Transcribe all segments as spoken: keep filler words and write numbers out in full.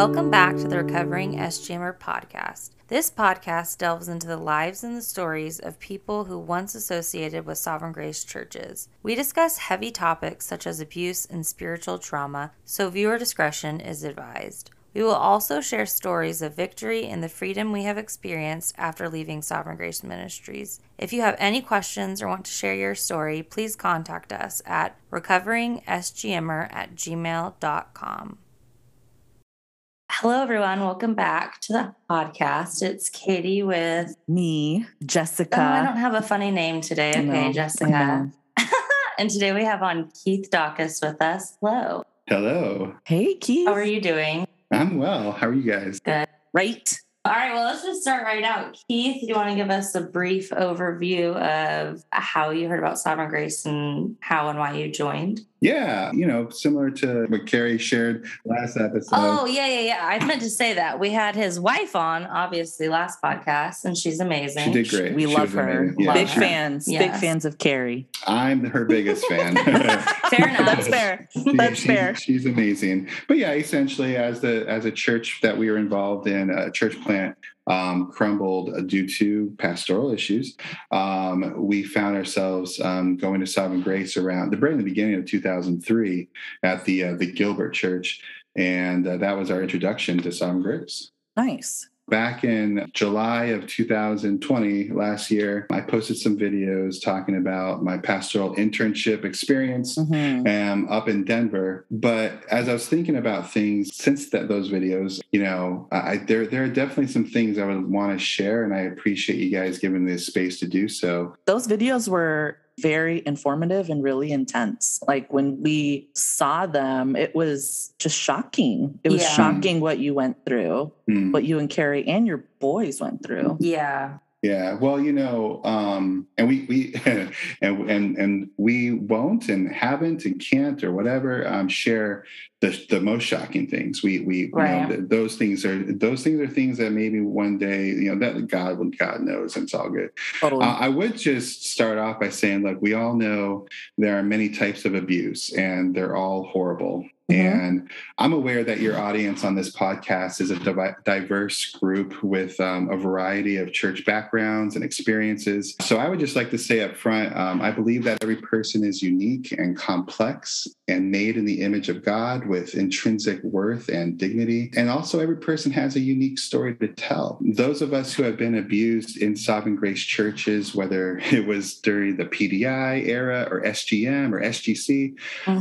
Welcome back to the Recovering S G M R podcast. This podcast delves into the lives and the stories of people who once associated with Sovereign Grace churches. We discuss heavy topics such as abuse and spiritual trauma, so viewer discretion is advised. We will also share stories of victory and the freedom we have experienced after leaving Sovereign Grace Ministries. If you have any questions or want to share your story, please contact us at recovering s g m r at gmail dot com. Hello, everyone. Welcome back to the podcast. It's Katie with me, Jessica. Oh, I don't have a funny name today. Okay, no, Jessica. And today we have on Keith Dacus with us. Hello. Hello. Hey, Keith. How are you doing? I'm well. How are you guys? Good. Right. All right. Well, let's just start right out. Keith, do you want to give us a brief overview of how you heard about Sovereign Grace and how and why you joined? Yeah, you know, similar to what Carrie shared last episode. Oh, yeah, yeah, yeah. I meant to say that. We had his wife on, obviously, last podcast, and she's amazing. She did great. We she love her. Yeah. Love big her. fans. Yes. Big fans of Carrie. I'm her biggest fan. Fair enough. That's fair. She, That's she, fair. She's amazing. But yeah, essentially, as the as a church that we were involved in, a church plant, Um, crumbled due to pastoral issues. Um, we found ourselves um, going to Sovereign Grace around the very beginning of two thousand three at the uh, the Gilbert Church, and uh, that was our introduction to Sovereign Grace. Nice. Back in July of two thousand twenty, last year, I posted some videos talking about my pastoral internship experience mm-hmm. um, up in Denver. But as I was thinking about things since that, those videos, you know, I, there there are definitely some things I would want to share, and I appreciate you guys giving me the space to do so. Those videos were very informative and really intense. Like when we saw them, it was just shocking. It was yeah. shocking what you went through, mm. what you and Carrie and your boys went through. Yeah. Yeah. Well, you know, um, and we, we, and, and, and we won't and haven't and can't or whatever, um, share the, the most shocking things. We, we, right. you know, those things are, those things are things that maybe one day, you know, that God, when God knows, and it's all good. Totally. Uh, I would just start off by saying, look, we all know there are many types of abuse and they're all horrible. And I'm aware that your audience on this podcast is a diverse group with um, a variety of church backgrounds and experiences. So I would just like to say up front, um, I believe that every person is unique and complex and made in the image of God with intrinsic worth and dignity. And also every person has a unique story to tell. Those of us who have been abused in Sovereign Grace churches, whether it was during the P D I era or S G M or S G C,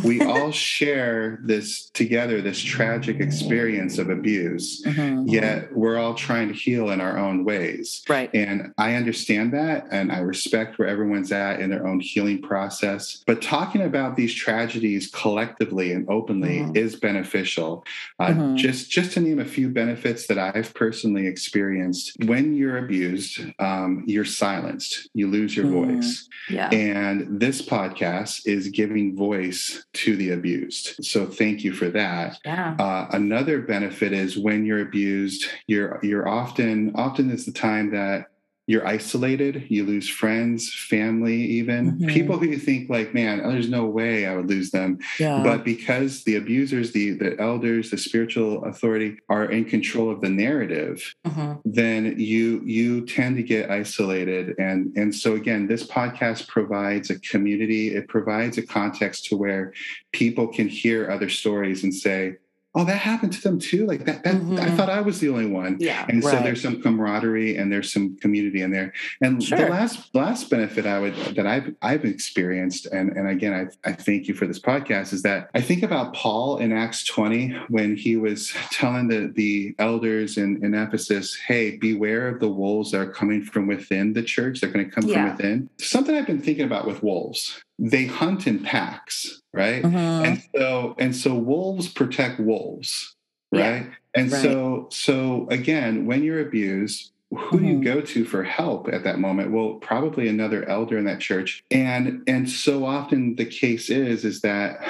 we all share this This, together, this tragic experience of abuse, mm-hmm. yet we're all trying to heal in our own ways. Right. And I understand that, and I respect where everyone's at in their own healing process. But talking about these tragedies collectively and openly mm-hmm. is beneficial. Uh, mm-hmm. Just, just to name a few benefits that I've personally experienced: when you're abused, um, you're silenced, you lose your mm-hmm. voice. Yeah. And this podcast is giving voice to the abused. So thank Thank you for that. Yeah. Uh, another benefit is when you're abused, you're you're often often is the time that you're isolated. You lose friends, family, even mm-hmm. people who you think like, man, oh, there's no way I would lose them. Yeah. But because the abusers, the, the elders, the spiritual authority are in control of the narrative, mm-hmm. then you, you tend to get isolated. And, and so again, this podcast provides a community. It provides a context to where people can hear other stories and say, oh, that happened to them too. Like that, that mm-hmm. I thought I was the only one. Yeah, and so right. there's some camaraderie and there's some community in there. And sure. the last, last benefit I would, that I've, I've experienced. And, and again, I, I thank you for this podcast, is that I think about Paul in Acts twenty, when he was telling the, the elders in, in Ephesus, hey, beware of the wolves that are coming from within the church. They're going to come yeah. from within. Something I've been thinking about with wolves. They hunt in packs, right? Mm-hmm. And so, and so wolves protect wolves, right? Yeah, and right. so, so again, when you're abused, who do you go to for help at that moment? Well, probably another elder in that church. And and so often the case is, is that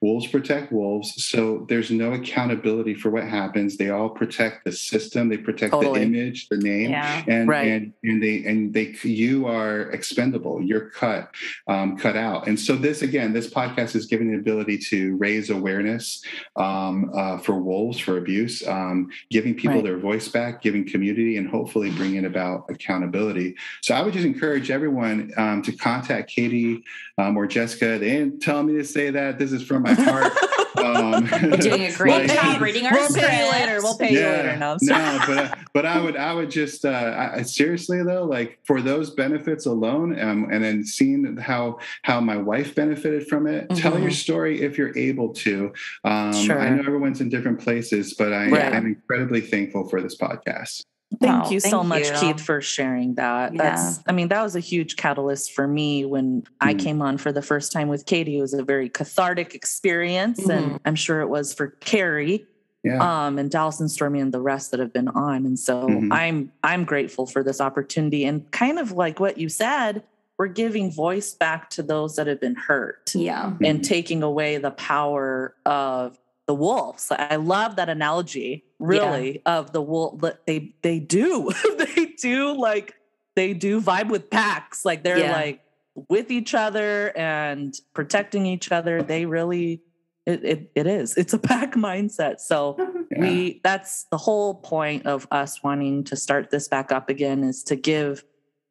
wolves protect wolves. So there's no accountability for what happens. They all protect the system. They protect totally. the image, the name. Yeah. And, right. and and they and they you are expendable. You're cut, um, cut out. And so this, again, this podcast is giving the ability to raise awareness um, uh, for wolves, for abuse, um, giving people right. their voice back, giving community and hope. Hopefully bringing about accountability. So I would just encourage everyone um, to contact Katie um, or Jessica. They didn't tell me to say that. This is from my heart. Um, You're doing a great like, job reading our scripts. We'll pay you later. We'll pay yeah, you later. No, no but uh, but I would I would just uh, I, seriously though, like for those benefits alone, um, and then seeing how how my wife benefited from it. Mm-hmm. Tell your story if you're able to. Um, sure. I know everyone's in different places, but I, right. I'm incredibly thankful for this podcast. Thank wow, you thank so much, you. Keith, for sharing that. Yeah. That's, I mean, that was a huge catalyst for me when mm-hmm. I came on for the first time with Katie. It was a very cathartic experience, mm-hmm. and I'm sure it was for Carrie yeah. um, and Dallas and Stormy and the rest that have been on. And so mm-hmm. I'm I'm grateful for this opportunity. And kind of like what you said, we're giving voice back to those that have been hurt yeah. and mm-hmm. taking away the power of the wolves. I love that analogy. Really, yeah. of the wolf, they they do, they do like they do vibe with packs, like they're yeah. like with each other and protecting each other. They really, it it, it is, it's a pack mindset. So yeah. we that's the whole point of us wanting to start this back up again is to give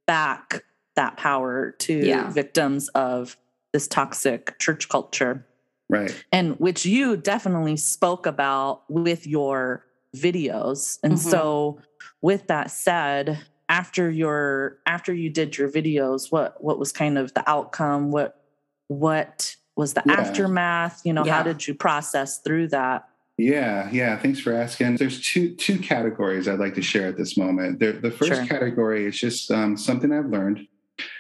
back that power to yeah. victims of this toxic church culture, right? And which you definitely spoke about with your videos. And mm-hmm. so with that said, after your, after you did your videos, what, what was kind of the outcome? What, what was the yeah. aftermath? You know, yeah. how did you process through that? Yeah. Yeah. Thanks for asking. There's two, two categories I'd like to share at this moment. The, the first sure. category is just um, something I've learned.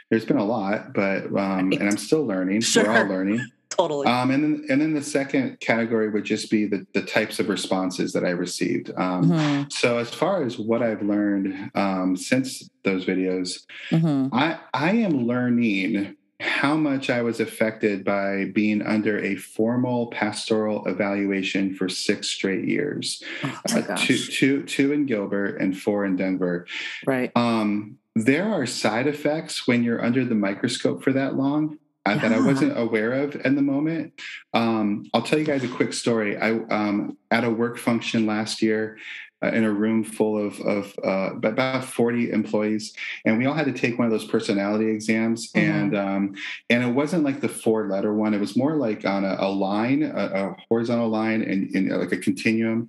There's been a lot, but, um, right. and I'm still learning. Sure. We're all learning. Totally. Um, and then, and then the second category would just be the, the types of responses that I received. Um, mm-hmm. So as far as what I've learned um, since those videos, mm-hmm. I, I am learning how much I was affected by being under a formal pastoral evaluation for six straight years, oh, uh, two, two, two in Gilbert and four in Denver. Right. Um, there are side effects when you're under the microscope for that long. Yeah. that I wasn't aware of in the moment. Um, I'll tell you guys a quick story. I um, at a work function last year uh, in a room full of, of uh, about forty employees, and we all had to take one of those personality exams. Mm-hmm. And um, and it wasn't like the four-letter one. It was more like on a, a line, a, a horizontal line, and, and like a continuum.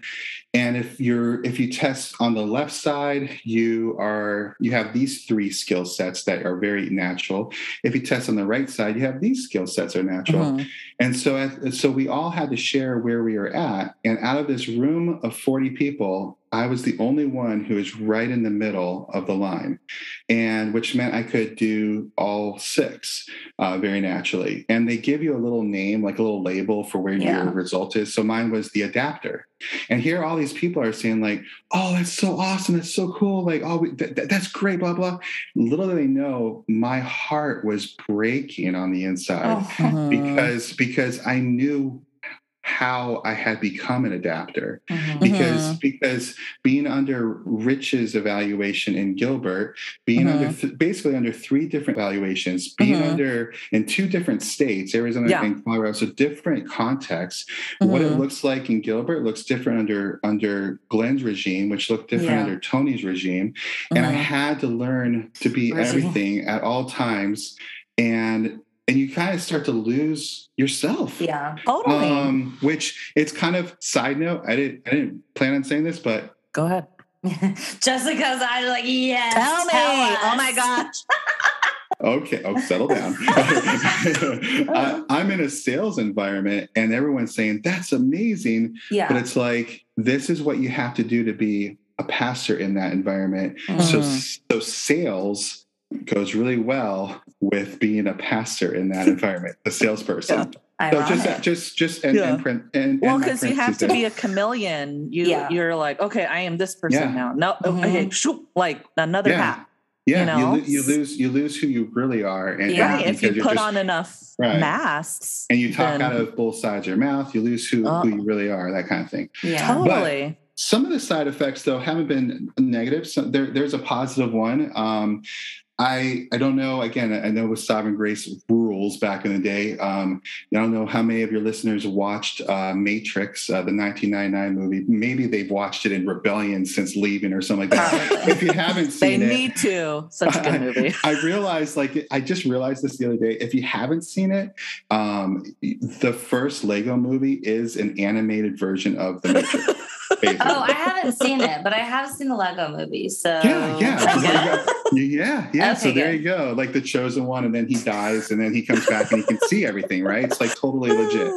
And if you're if you test on the left side, you are you have these three skill sets that are very natural. If you test on the right side, you have these skill sets are natural. Mm-hmm. And so, so we all had to share where we are at. And out of this room of forty people, I was the only one who was right in the middle of the line, and which meant I could do all six uh, very naturally. And they give you a little name, like a little label for where yeah. your result is. So mine was the adapter. And here all these people are saying like, oh, that's so awesome. That's so cool. Like, oh, we, th- th- that's great, blah, blah. Little do they know, my heart was breaking on the inside uh-huh. because because I knew how I had become an adapter mm-hmm. because, because being under Rich's evaluation in Gilbert, being mm-hmm. under, th- basically under three different evaluations, being mm-hmm. under in two different states, Arizona yeah. and Colorado, so different contexts, mm-hmm. what it looks like in Gilbert looks different under, under Glenn's regime, which looked different yeah. under Tony's regime. Mm-hmm. And I had to learn to be everything at all times. And And you kind of start to lose yourself. Yeah, totally. Um, which it's kind of side note. I didn't. I didn't plan on saying this, but go ahead. Jessica's eyes are like, yes. Tell me. Tell oh my gosh. Okay. Oh, settle down. I, I'm in a sales environment and everyone's saying that's amazing. Yeah. But it's like this is what you have to do to be a pastor in that environment. Mm. So so sales goes really well with being a pastor in that environment, a salesperson. Yeah. Ironic. So just, just, just, and, yeah. and print. And, well, because you have to there. be a chameleon. You, yeah. you're like, okay, I am this person yeah. now. No, mm-hmm. okay, shoot, like another yeah. hat. Yeah, you, know? you, you lose, you lose who you really are. And, yeah, and if you put just, on enough right. masks, and you talk then, out of both sides of your mouth, you lose who, oh. who you really are. That kind of thing. Yeah, totally. But some of the side effects, though, haven't been negative. So there, there's a positive one. Um, I, I don't know, again, I know with Sovereign Grace rules back in the day, um, I don't know how many of your listeners watched uh, Matrix, uh, the nineteen ninety-nine movie. Maybe they've watched it in rebellion since leaving or something like that. If you haven't seen they it. They need to. Such a good movie. I, I realized, like, I just realized this the other day. If you haven't seen it, um, the first Lego movie is an animated version of The Matrix. Basically. Oh, I haven't seen it, but I have seen the Lego movie. So yeah, yeah, yeah, yeah. yeah. Okay, so there good. you go. Like the chosen one, and then he dies, and then he comes back, and he can see everything. Right? It's like totally legit.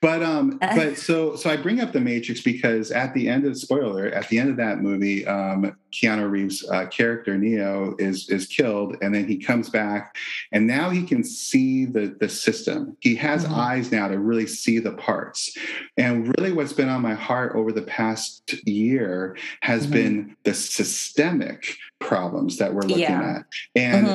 But um, but so so I bring up The Matrix because at the end of spoiler, at the end of that movie, um, Keanu Reeves' uh, character Neo is is killed, and then he comes back, and now he can see the the system. He has mm-hmm. eyes now to really see the parts. And really, what's been on my heart over the past Past year has mm-hmm. been the systemic problems that we're looking yeah. at, and mm-hmm.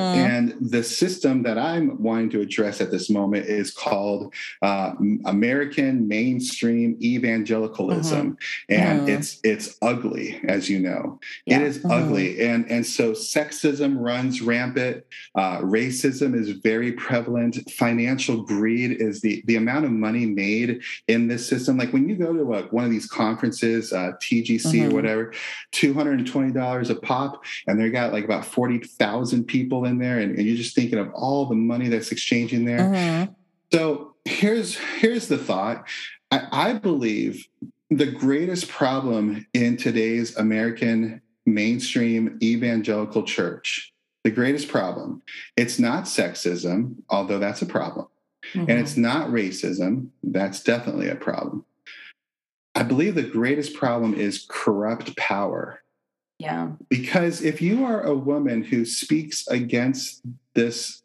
and the system that I'm wanting to address at this moment is called uh, American mainstream evangelicalism, mm-hmm. and mm-hmm. it's it's ugly, as you know, yeah. it is mm-hmm. ugly, and and so sexism runs rampant, uh, racism is very prevalent, financial greed is the the amount of money made in this system. Like when you go to a, one of these conferences. Uh, T G C mm-hmm. or whatever, two hundred twenty dollars a pop, and they got like about forty thousand people in there, and, and you're just thinking of all the money that's exchanging there. Mm-hmm. So here's here's the thought. I, I believe the greatest problem in today's American mainstream evangelical church, the greatest problem, it's not sexism, although that's a problem, mm-hmm. and it's not racism, that's definitely a problem. I believe the greatest problem is corrupt power. Yeah. Because if you are a woman who speaks against this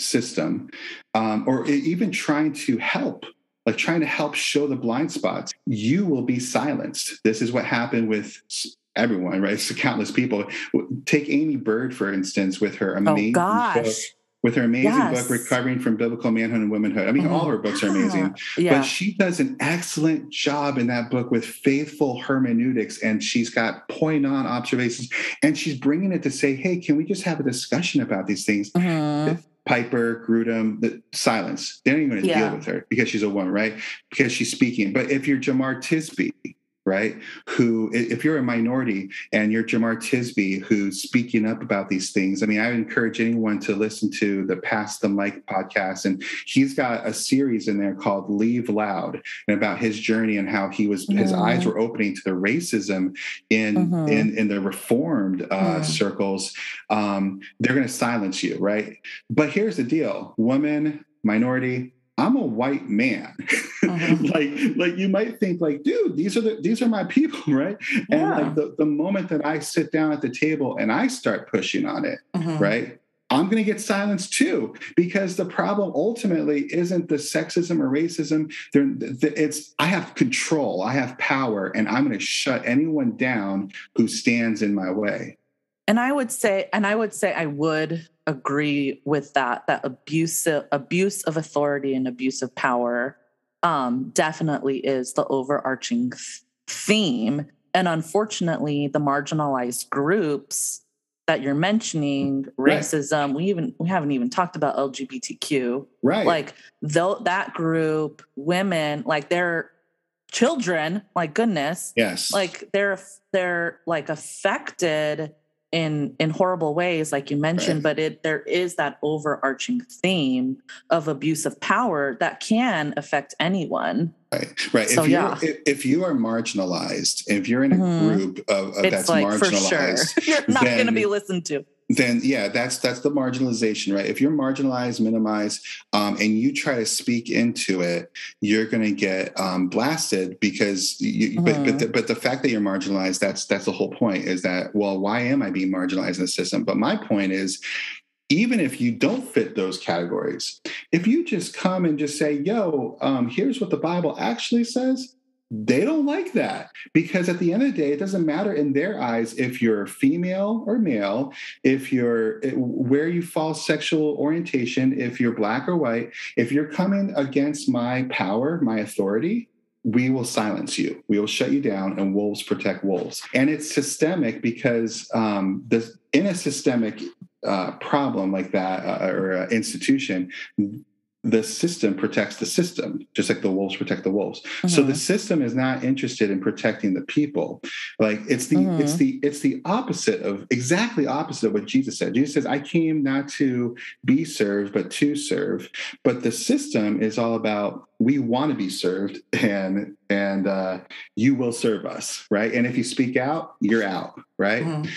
system, um, or even trying to help, like trying to help show the blind spots, you will be silenced. This is what happened with everyone, right? It's countless people. Take Amy Bird, for instance, with her amazing oh, gosh. book. With her amazing yes. book, Recovering from Biblical Manhood and Womanhood. I mean, mm-hmm. all of her books are amazing. Yeah. But she does an excellent job in that book with faithful hermeneutics, and she's got poignant observations. And she's bringing it to say, hey, can we just have a discussion about these things? Mm-hmm. Piper, Grudem, the silence. They're not even going to yeah. deal with her because she's a woman, right? Because she's speaking. But if you're Jamar Tisby, right, who, if you're a minority and you're Jamar Tisby who's speaking up about these things, I mean, I would encourage anyone to listen to the Pass the Mic podcast. And he's got a series in there called Leave Loud, and about his journey and how he was, yeah. his eyes were opening to the racism in, mm-hmm. in, in the reformed uh, yeah. circles. Um, they're going to silence you, right? But here's the deal, woman, minority, I'm a white man. Mm-hmm. like, like you might think like, dude, these are the, these are my people. Right. Yeah. And like the, the moment that I sit down at the table and I start pushing on it, mm-hmm. right. I'm going to get silenced too, because the problem ultimately isn't the sexism or racism. It's I have control, I have power, and I'm going to shut anyone down who stands in my way. And I would say, and I would say, I would agree with that, that abuse, abuse of authority and abuse of power um, definitely is the overarching theme. And unfortunately, the marginalized groups that you're mentioning, racism, right. we even, we haven't even talked about L G B T Q, right? Like though that group, women, like they're, children, like goodness, yes, like they're, they're like affected in in horrible ways, like you mentioned, right. but it there is that overarching theme of abuse of power that can affect anyone. Right, right. So, if, you're, yeah. if, if you are marginalized, if you're in a mm-hmm. group of, of it's that's like, marginalized, for sure. you're not going to be listened to. Then, yeah, that's that's the marginalization, right? If you're marginalized, minimized, um, and you try to speak into it, you're going to get um, blasted because. You, mm-hmm. But but the, but the fact that you're marginalized, that's that's the whole point. Is that well, why am I being marginalized in the system? But my point is. even if you don't fit those categories, if you just come and just say, yo, um, here's what the Bible actually says, they don't like that, because at the end of the day, it doesn't matter in their eyes if you're female or male, if you're where you fall sexual orientation, if you're black or white, if you're coming against my power, my authority, we will silence you. We will shut you down, and wolves protect wolves. And it's systemic because um, the, in a systemic uh, problem like that uh, or uh, institution, the system protects the system, just like the wolves protect the wolves. Mm-hmm. So the system is not interested in protecting the people. Like it's the mm-hmm. it's the it's the opposite of exactly opposite of what Jesus said. Jesus says, "I came not to be served, but to serve." But the system is all about, we want to be served, and and uh, you will serve us, right? And if you speak out, you're out, right? Mm-hmm.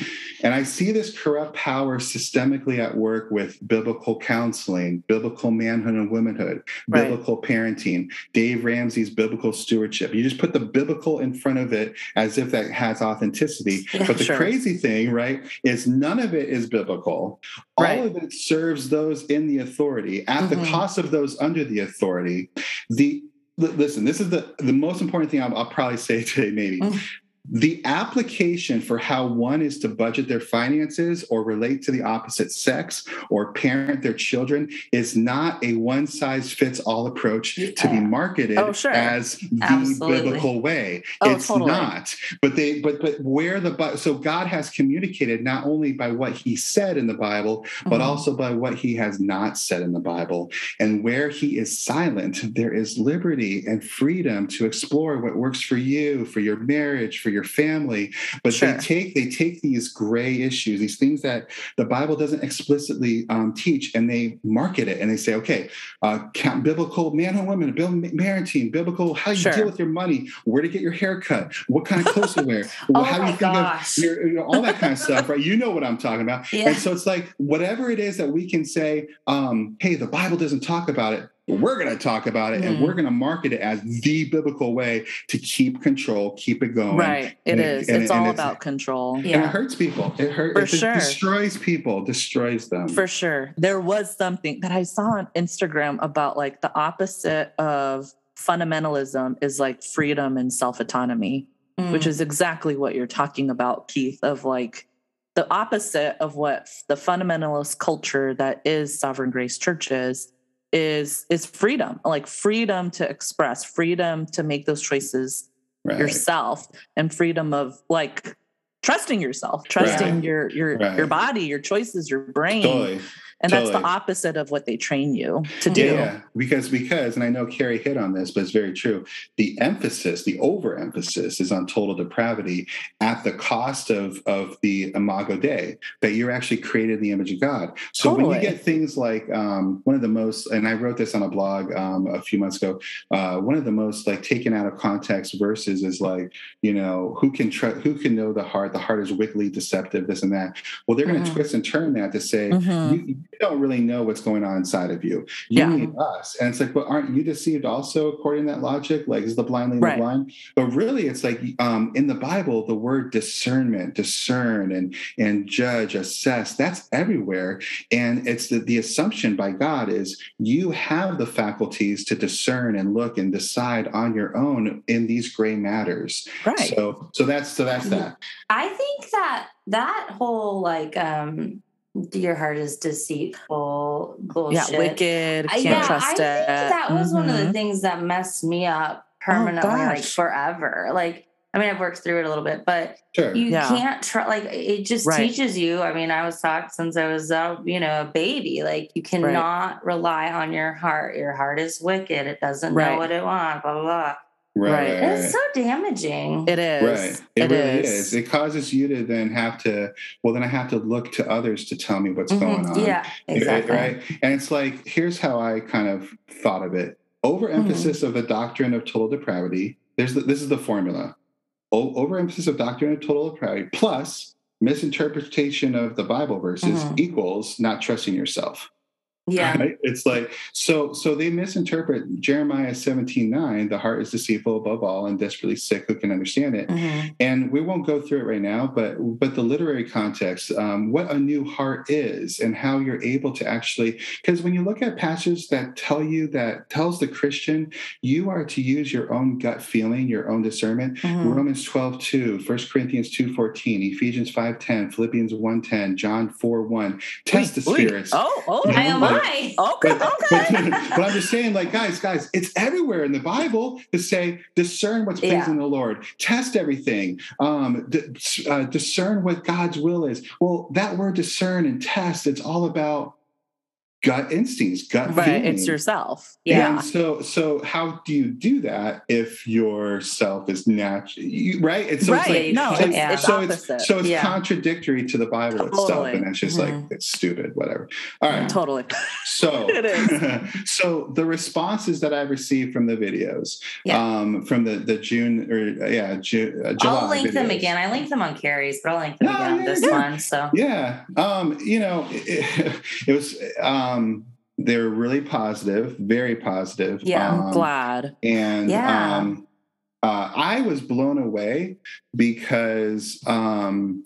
And I see this corrupt power systemically at work with biblical counseling, biblical manhood and womanhood, right. biblical parenting, Dave Ramsey's biblical stewardship. You just put the biblical in front of it as if that has authenticity. Yeah, but the sure. crazy thing, right, is none of it is biblical. Right. All of it serves those in the authority at mm-hmm. the cost of those under the authority. The listen, this is the, the most important thing I'll, I'll probably say today, maybe. Mm-hmm. The application for how one is to budget their finances or relate to the opposite sex or parent their children is not a one-size-fits-all approach yeah. to be marketed oh, sure. as the Absolutely. biblical way. Oh, it's totally. not. But they, but but where the so God has communicated not only by what He said in the Bible, but mm-hmm. also by what He has not said in the Bible. And where He is silent, there is liberty and freedom to explore what works for you, for your marriage, for your your family, but sure. they take they take these gray issues, these things that the Bible doesn't explicitly um, teach, and they market it, and they say, okay, uh, count biblical man and women, parenting, biblical how you sure. deal with your money, where to get your hair cut, what kind of clothes to wear, well, oh how do you think of your, you know, all that kind of stuff, right? You know what I'm talking about. Yeah. And so it's like whatever it is that we can say, um, hey, the Bible doesn't talk about it. We're going to talk about it, mm. and we're going to market it as the biblical way to keep control, keep it going. Right. It and, is. And, it's and, all and it's, about control. Yeah. And it hurts people. It hurts. It sure. destroys people, destroys them. For sure. There was something that I saw on Instagram about like the opposite of fundamentalism is like freedom and self-autonomy, mm. which is exactly what you're talking about, Keith, of like the opposite of what the fundamentalist culture that is Sovereign Grace churches is is freedom, like freedom to express, freedom to make those choices right. yourself, and freedom of like trusting yourself, trusting right. your your right. your body, your choices, your brain. Totally. And totally. that's the opposite of what they train you to do. Yeah, because, because, and I know Carrie hit on this, but it's very true. The emphasis, the overemphasis is on total depravity at the cost of, of the imago Dei, that you're actually created in the image of God. So totally. when you get things like um, one of the most, and I wrote this on a blog um, a few months ago, uh, one of the most like taken out of context verses is like, you know, who can tr- who can know the heart? The heart is wickedly deceptive, this and that. Well, they're going to mm-hmm. twist and turn that to say, mm-hmm. you, you You don't really know what's going on inside of you. You yeah. need us. And it's like, well, aren't you deceived also according to that logic? Like, is the blind leading right. the blind? But really, it's like um, in the Bible, the word discernment, discern and and judge, assess, that's everywhere. And it's the, the assumption by God is you have the faculties to discern and look and decide on your own in these gray matters. Right. So, so that's so that's that. I think that that whole like. Um, Your heart is deceitful, bullshit. Yeah, wicked, can't yeah, trust I it. Think that was mm-hmm. one of the things that messed me up permanently, oh, like forever. Like, I mean, I've worked through it a little bit, but sure. you yeah. can't trust, like, it just right. teaches you. I mean, I was taught since I was, uh, you know, a baby, like, you cannot right. rely on your heart. Your heart is wicked. It doesn't right. know what it wants, blah, blah, blah. Right. right. It's so damaging. It is. Right. It, it really is. is. It causes you to then have to, well, then I have to look to others to tell me what's mm-hmm. going on. Yeah, exactly. Right. And it's like, here's how I kind of thought of it. Overemphasis mm-hmm. of the doctrine of total depravity. There's the, this is the formula. O- overemphasis of doctrine of total depravity plus misinterpretation of the Bible verses mm-hmm. equals not trusting yourself. Yeah. Right? It's like, so, so they misinterpret Jeremiah seventeen nine, the heart is deceitful above all and desperately sick, who can understand it. Mm-hmm. And we won't go through it right now, but, but the literary context, um, what a new heart is and how you're able to actually, because when you look at passages that tell you, that tells the Christian, you are to use your own gut feeling, your own discernment, mm-hmm. Romans twelve two, First Corinthians two fourteen, Ephesians five ten, Philippians one ten, John four one, test the spirits. Wait. Oh, oh, I am. Okay, but, okay. But, but I'm just saying, like, guys, guys, it's everywhere in the Bible to say, discern what's pleasing yeah. in the Lord. Test everything. Um, d- uh, discern what God's will is. Well, that word discern and test, it's all about gut instincts, gut right, feeling. It's yourself. Yeah. And so, so how do you do that if yourself is natural, right? It's so right. It's like, no, it's, yeah. it's so opposite. It's, so it's yeah. contradictory to the Bible totally. itself, and it's just mm-hmm. like, it's stupid, whatever. All right. Yeah, totally. So, it is. So the responses that I received from the videos, yeah. um, from the, the June or yeah, Ju- uh, July I'll link videos. them again. I linked them on Carrie's, but I'll link them no, again on yeah, this yeah. one. So yeah, um, you know, it, it was. Um, Um, they're really positive, very positive. Yeah, um, I'm glad. And yeah. um, uh, I was blown away because um,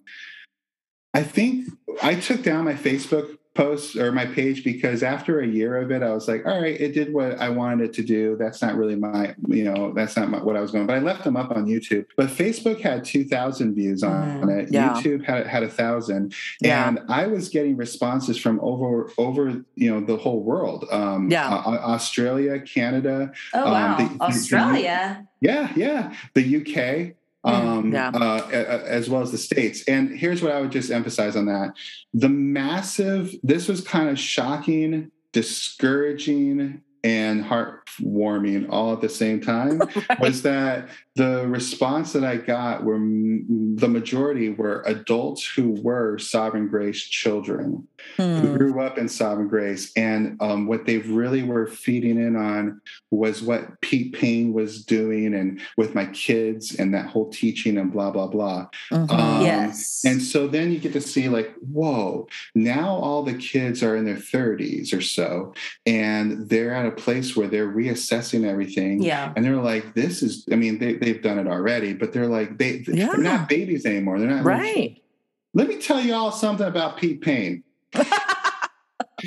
I think I took down my Facebook post or my page because after a year of it, I was like, all right, it did what I wanted it to do. That's not really my, you know, that's not my, what I was going, but I left them up on YouTube, but Facebook had two thousand views on mm, it. Yeah. YouTube had, had a thousand yeah. and I was getting responses from over, over, you know, the whole world. Um, yeah. uh, Australia, Canada, oh, um, wow. the, Australia. The, yeah. Yeah. The U K. Um, yeah. uh, as well as the States. And here's what I would just emphasize on that. The massive, this was kind of shocking, discouraging, and heartwarming all at the same time, right. was that the response that I got were, the majority were adults who were Sovereign Grace children, hmm. who grew up in Sovereign Grace. And um, what they really were feeding in on was what Pete Payne was doing and with my kids and that whole teaching and blah, blah, blah. Mm-hmm. Um, yes. And so then you get to see like, whoa, now all the kids are in their thirties or so, and they're at a place where they're reassessing everything. Yeah. And they're like, this is, I mean, they, they've done it already, but they're like, they, yeah. they're not babies anymore. They're not. Right. Let me tell you all something about Pete Payne. Yes.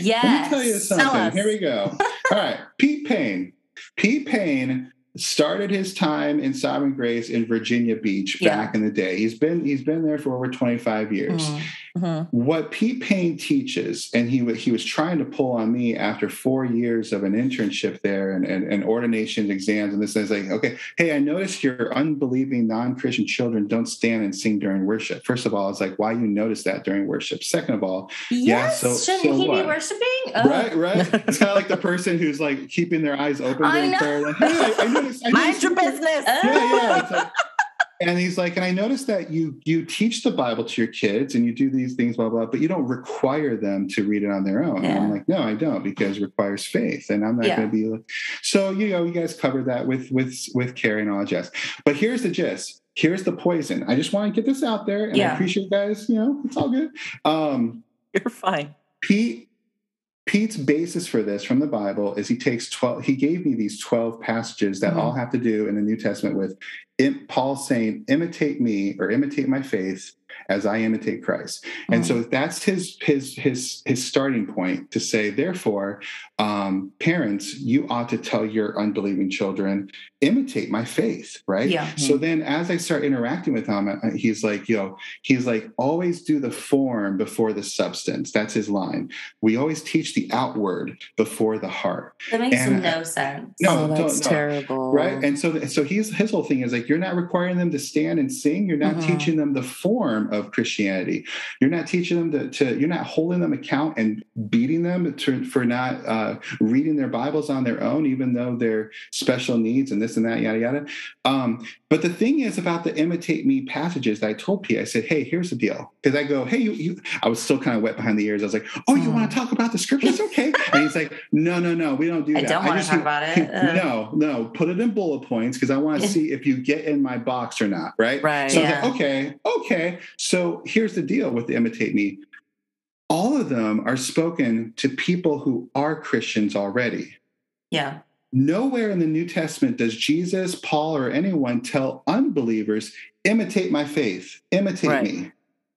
Let me tell you something. Here we go. All right. Pete Payne. Pete Payne started his time in Sovereign Grace in Virginia Beach yeah. back in the day. He's been, he's been there for over twenty-five years. Mm-hmm. What Pete Payne teaches, and he, he was trying to pull on me after four years of an internship there and, and, and ordination exams. And this is like, okay, hey, I noticed your unbelieving non-Christian children don't stand and sing during worship. First of all, it's like, why you notice that during worship? Second of all, yes, yeah, so, shouldn't so he what? be worshiping? Oh. Right, right. It's kind of like the person who's like keeping their eyes open. I know. Prayer, like, hey, I, I noticed, I Mind your business. Yeah, yeah. It's like, and he's like, and I noticed that you you teach the Bible to your kids and you do these things, blah, blah, but you don't require them to read it on their own. Yeah. And I'm like, no, I don't, because it requires faith. And I'm not yeah. going to be like, so, you know, you guys covered that with, with, with Carrie and all that jazz. But here's the gist. Here's the poison. I just want to get this out there. And yeah. I appreciate you guys. You know, it's all good. Um, You're fine. Pete. Pete's basis for this from the Bible is he takes twelve, he gave me these twelve passages that mm-hmm. all have to do in the New Testament with it, Paul saying, imitate me or imitate my faith as I imitate Christ. Mm-hmm. And so that's his, his, his, his starting point to say, therefore, um, parents, you ought to tell your unbelieving children, imitate my faith. Right. Yeah. Mm-hmm. So then as I start interacting with him, he's like, yo, he's like, always do the form before the substance. That's his line. We always teach the outward before the heart. That makes and no I, sense. No, oh, that's no, terrible. Right. And so, so he's, his whole thing is like, you're not requiring them to stand and sing. You're not mm-hmm. teaching them the form of Christianity. You're not teaching them to, to you're not holding them account and beating them to, for not uh, reading their Bibles on their own, even though they're special needs and this and that, yada, yada. Um, but the thing is about the imitate me passages that I told Pete, I said, hey, here's the deal. Because I go, hey, you, you, I was still kind of wet behind the ears. I was like, oh, you mm. want to talk about the scriptures? Okay. And he's like, no, no, no, we don't do that. I don't want to talk about it. No, no, put it in bullet points because I want to see if you get in my box or not. Right. Right. So yeah. I was like, okay, okay. So here's the deal with the imitate me. all of them are spoken to people who are Christians already. Yeah. Nowhere in the New Testament does Jesus, Paul, or anyone tell unbelievers, imitate my faith, imitate right. me.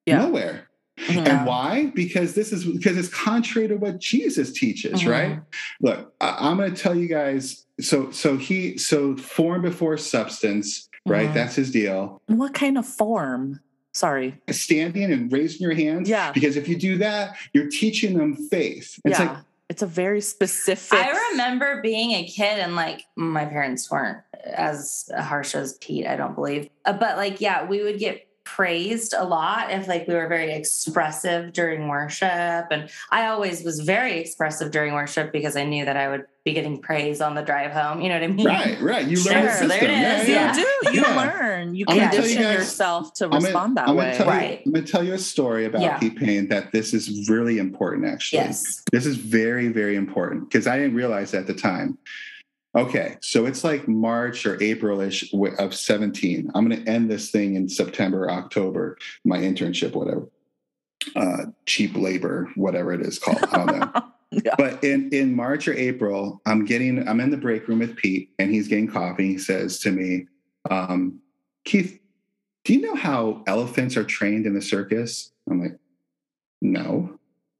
Yeah. Nowhere. Yeah. And why? Because this is because it's contrary to what Jesus teaches, mm-hmm. right? Look, I, I'm going to tell you guys. So, so he, so form before substance, mm-hmm. right? That's his deal. What kind of form? Sorry. Standing and raising your hands. Yeah. Because if you do that, you're teaching them faith. It's yeah. like, it's a very specific. I remember being a kid and like my parents weren't as harsh as Pete, I don't believe. But like, yeah, we would get praised a lot if like we were very expressive during worship. And I always was very expressive during worship because I knew that I would be getting praise on the drive home. You know what I mean? Right, right. You learn sure, the system. There it is. Yeah, yeah. You do. You yeah. learn. You condition you yourself to respond gonna, that I'm way. Right. You, I'm going to tell you a story about yeah. Pete Payne that this is really important, actually. Yes. This is very, very important because I didn't realize at the time. Okay, so it's like March or April-ish of seventeen. I'm going to end this thing in September, October, my internship, whatever. Uh, cheap labor, whatever it is called. I don't know. Yeah. But in, in March or April, I'm getting, I'm in the break room with Pete, and he's getting coffee. He says to me, um, Keith, do you know how elephants are trained in the circus? I'm like, no.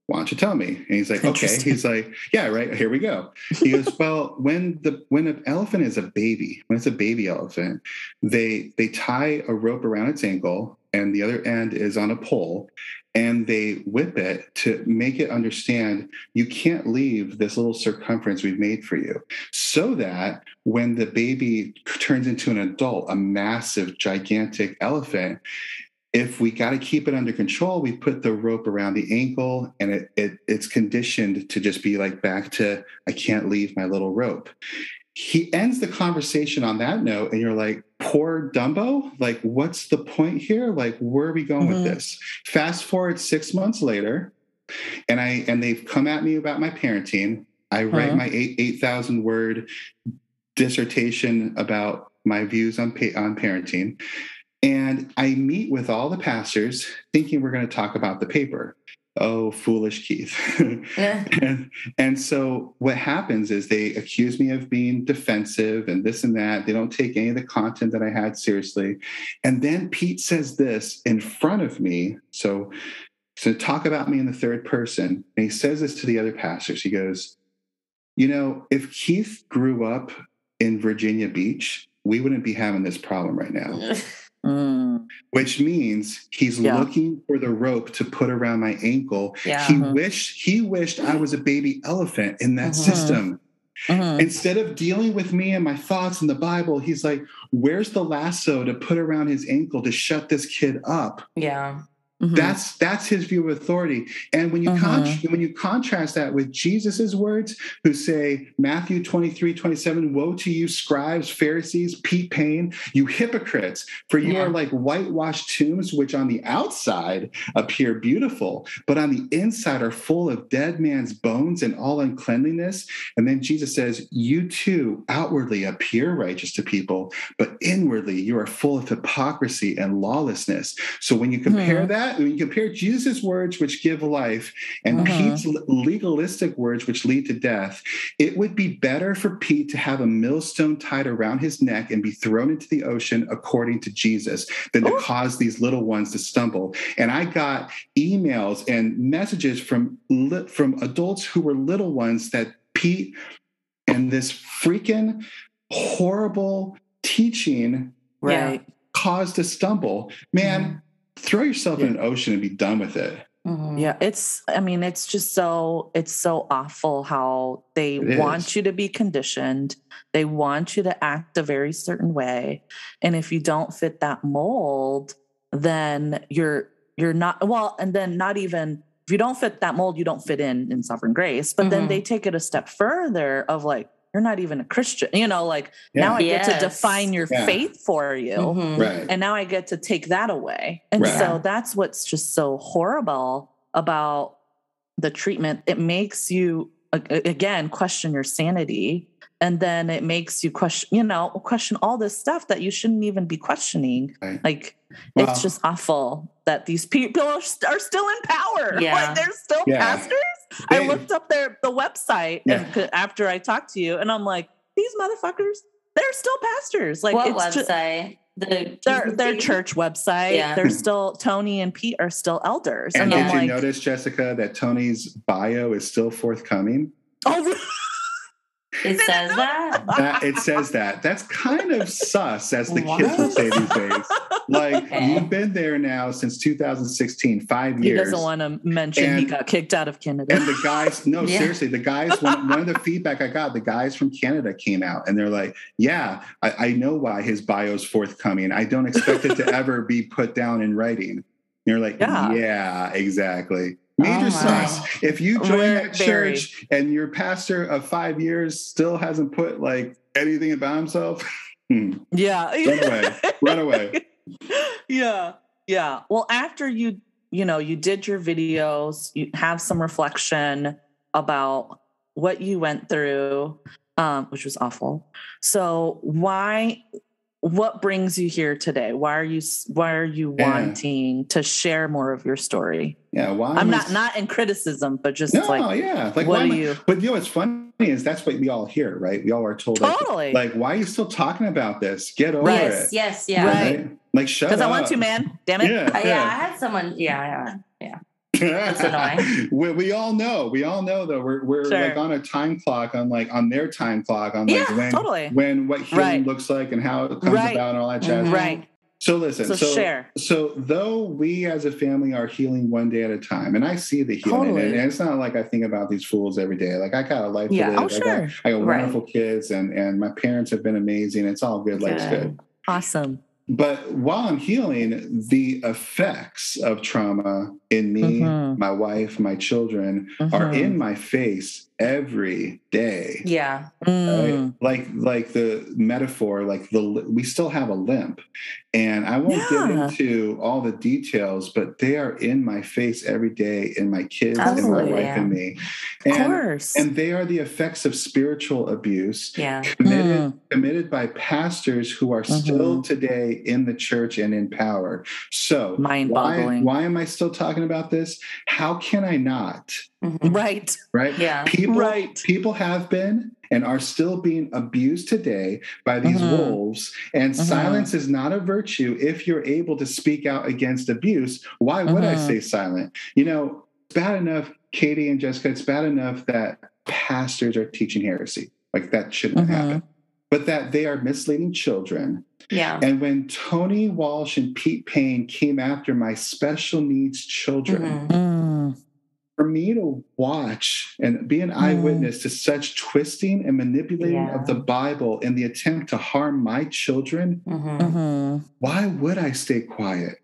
Why don't you tell me? And he's like, okay. He's like, yeah, right. Here we go. He goes, well, when the when an elephant is a baby, when it's a baby elephant, they they tie a rope around its ankle and the other end is on a pole and they whip it to make it understand you can't leave this little circumference we've made for you. So that when the baby turns into an adult, a massive, gigantic elephant, if we got to keep it under control, we put the rope around the ankle and it, it it's conditioned to just be like back to, I can't leave my little rope. He ends the conversation on that note. And you're like, poor Dumbo, like, what's the point here? Like, where are we going mm-hmm. with this? Fast forward six months later. And I, and they've come at me about my parenting. I uh-huh. write my eight, eight thousand word dissertation about my views on pa- on parenting. And I meet with all the pastors thinking we're going to talk about the paper. Oh, foolish Keith. Yeah. and, and so what happens is they accuse me of being defensive and this and that. They don't take any of the content that I had seriously. And then Pete says this in front of me. So, so talk about me in the third person. And he says this to the other pastors. He goes, you know, if Keith grew up in Virginia Beach, we wouldn't be having this problem right now. Mm. Which means he's yeah. looking for the rope to put around my ankle. Yeah. He mm-hmm. wished he wished I was a baby elephant in that mm-hmm. system. Mm-hmm. Instead of dealing with me and my thoughts in the Bible, he's like, where's the lasso to put around his ankle to shut this kid up? Yeah. Mm-hmm. That's that's his view of authority. And when you mm-hmm. con- when you contrast that with Jesus's words, who say, Matthew twenty-three, twenty-seven, woe to you, scribes, Pharisees, Pete Payne, you hypocrites, for you yeah. are like whitewashed tombs, which on the outside appear beautiful, but on the inside are full of dead man's bones and all uncleanliness. And then Jesus says, you too outwardly appear righteous to people, but inwardly you are full of hypocrisy and lawlessness. So when you compare mm-hmm. that, when you compare Jesus' words, which give life, and uh-huh. Pete's legalistic words, which lead to death, it would be better for Pete to have a millstone tied around his neck and be thrown into the ocean, according to Jesus, than Ooh. to cause these little ones to stumble. And I got emails and messages from from adults who were little ones that Pete and this freaking horrible teaching right. caused a stumble. Man. Mm-hmm. Throw yourself yeah. in an ocean and be done with it. Mm-hmm. Yeah. It's, I mean, it's just so, it's so awful how they it want is. you to be conditioned. They want you to act a very certain way. And if you don't fit that mold, then you're, you're not, well, and then not even, if you don't fit that mold, you don't fit in, in Sovereign Grace, but mm-hmm. then they take it a step further of like, you're not even a Christian, you know, like yeah. now I yes. get to define your yeah. faith for you. Mm-hmm. Right. And now I get to take that away. And right. so that's what's just so horrible about the treatment. It makes you, again, question your sanity And then it makes you question, you know, question all this stuff that you shouldn't even be questioning. Right. Like, wow. It's just awful that these people are still in power. Yeah. Like, they're still yeah. pastors. They, I looked up their the website yeah. and, after I talked to you, and I'm like, these motherfuckers, they're still pastors. Like, what it's website? Just, The their, their church website. Yeah. They're still, Tony and Pete are still elders. And, and did I'm you like, notice, Jessica, that Tony's bio is still forthcoming? Oh, it says that? that. It says that. That's kind of sus, as the what? kids would say these days. Like, okay. You've been there now since two thousand sixteen, five years. He doesn't want to mention and, he got kicked out of Canada. And the guys, no, yeah. seriously, the guys, one, one of the feedback I got, the guys from Canada came out and they're like, yeah, I, I know why his bio's forthcoming. I don't expect it to ever be put down in writing. And you're like, yeah, yeah exactly. Major oh, sus. Wow. If you join We're that buried. church and your pastor of five years still hasn't put like anything about himself, hmm. yeah, run away, run away. Yeah, yeah. Well, after you, you know, you did your videos, you have some reflection about what you went through, um, which was awful. So, why? What brings you here today? Why are you why are you wanting yeah. to share more of your story? Yeah, why I'm not not in criticism, but just no, like, yeah. like what are you? I, but you know what's funny is that's what we all hear, right? We all are told totally. like, like why are you still talking about this? Get over yes, it. Yes, yes, yeah. Right. right. Like shut up. Because I want to, man. Damn it. Yeah, uh, yeah. yeah I had someone, yeah, yeah, yeah. That's annoying. we, we all know. We all know though. We're we're sure. like on a time clock on like on their time clock on like yeah, when totally. when what healing right. looks like and how it comes right. about and all that jazz. Right. So listen. So, so share. So though we as a family are healing one day at a time, and I see the healing, totally. and, and it's not like I think about these fools every day. Like I got a life yeah. to live. Oh, sure. I got, I got right. wonderful kids, and and my parents have been amazing. It's all good. Life's good. good. Awesome. But while I'm healing, the effects of trauma in me, mm-hmm. my wife, my children mm-hmm. are in my face every day. Yeah. Mm. Right? Like like the metaphor, like the we still have a limp. And I won't yeah. get into all the details, but they are in my face every day, in my kids, Absolutely, in my wife yeah. and me. And, of course. And they are the effects of spiritual abuse yeah. committed, mm. committed by pastors who are mm-hmm. still today in the church and in power. So mind-boggling. Why, why am I still talking about this? How can I not? Mm-hmm. Right. Right. Yeah. People, right. people have been and are still being abused today by these mm-hmm. wolves. And mm-hmm. silence is not a virtue if you're able to speak out against abuse. Why would mm-hmm. I stay silent? You know, it's bad enough, Katie and Jessica, it's bad enough that pastors are teaching heresy. Like that shouldn't mm-hmm. happen. But that they are misleading children. Yeah. And when Tony Walsh and Pete Payne came after my special needs children, mm-hmm. for me to watch and be an eyewitness mm. to such twisting and manipulating yeah. of the Bible in the attempt to harm my children, mm-hmm. Mm-hmm. why would I stay quiet?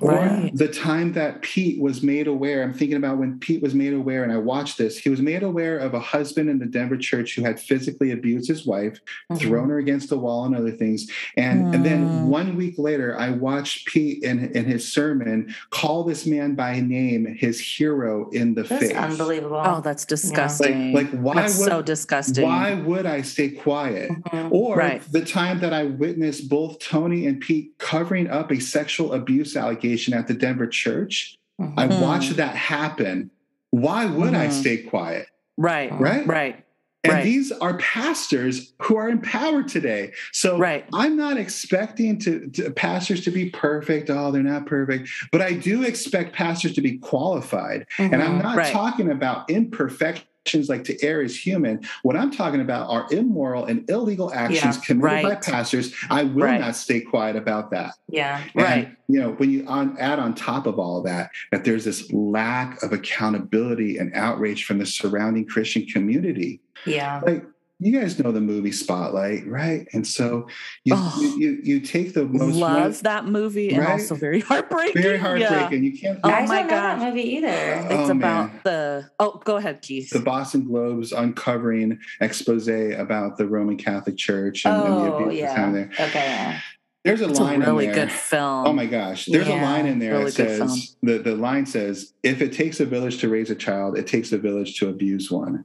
Right. Or the time that Pete was made aware, I'm thinking about when Pete was made aware, and I watched this, he was made aware of a husband in the Denver church who had physically abused his wife, mm-hmm. thrown her against the wall and other things. And, mm. and then one week later, I watched Pete in, in his sermon call this man by name, his hero in the that's faith. Unbelievable. Oh, that's disgusting. Yeah. Like, like why that's would, so disgusting. Why would I stay quiet? Mm-hmm. Or right. the time that I witnessed both Tony and Pete covering up a sexual abuse allegation at the Denver church. Mm-hmm. I watched that happen. Why would mm-hmm. I stay quiet? Right. Right. Right. And right. these are pastors who are in power today. So right. I'm not expecting to, to pastors to be perfect. Oh, they're not perfect. But I do expect pastors to be qualified. Mm-hmm. And I'm not right. talking about imperfection. Like to err is human. What I'm talking about are immoral and illegal actions yeah, committed right. by pastors. I will right. not stay quiet about that. Yeah, and, right. you know, when you on, add on top of all that, that there's this lack of accountability and outrage from the surrounding Christian community. Yeah. Like, you guys know the movie Spotlight, right? And so you oh, you, you you take the most love one, that movie right? and also very heartbreaking, very heartbreaking. Yeah. You can't. Oh I my don't god, know that movie either. Uh, it's oh, about man. the oh, go ahead, Keith. The Boston Globe's uncovering expose about the Roman Catholic Church and, oh, and the abuse yeah. time there. Okay. Yeah. There's a it's line a really in there. Good film. Oh my gosh. There's yeah, a line in there really that says the, the line says, if it takes a village to raise a child, it takes a village to abuse one.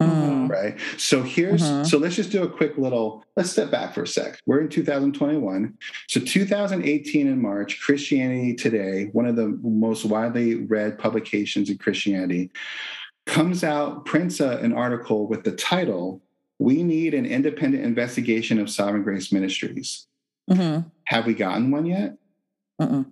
Mm. right? So here's, uh-huh. so let's just do a quick little, let's step back for a sec. We're in two thousand twenty-one. So two thousand eighteen in March, Christianity Today, one of the most widely read publications in Christianity, comes out, prints a, an article with the title, "We Need an Independent Investigation of Sovereign Grace Ministries." Uh-huh. Have we gotten one yet? Uh-uh.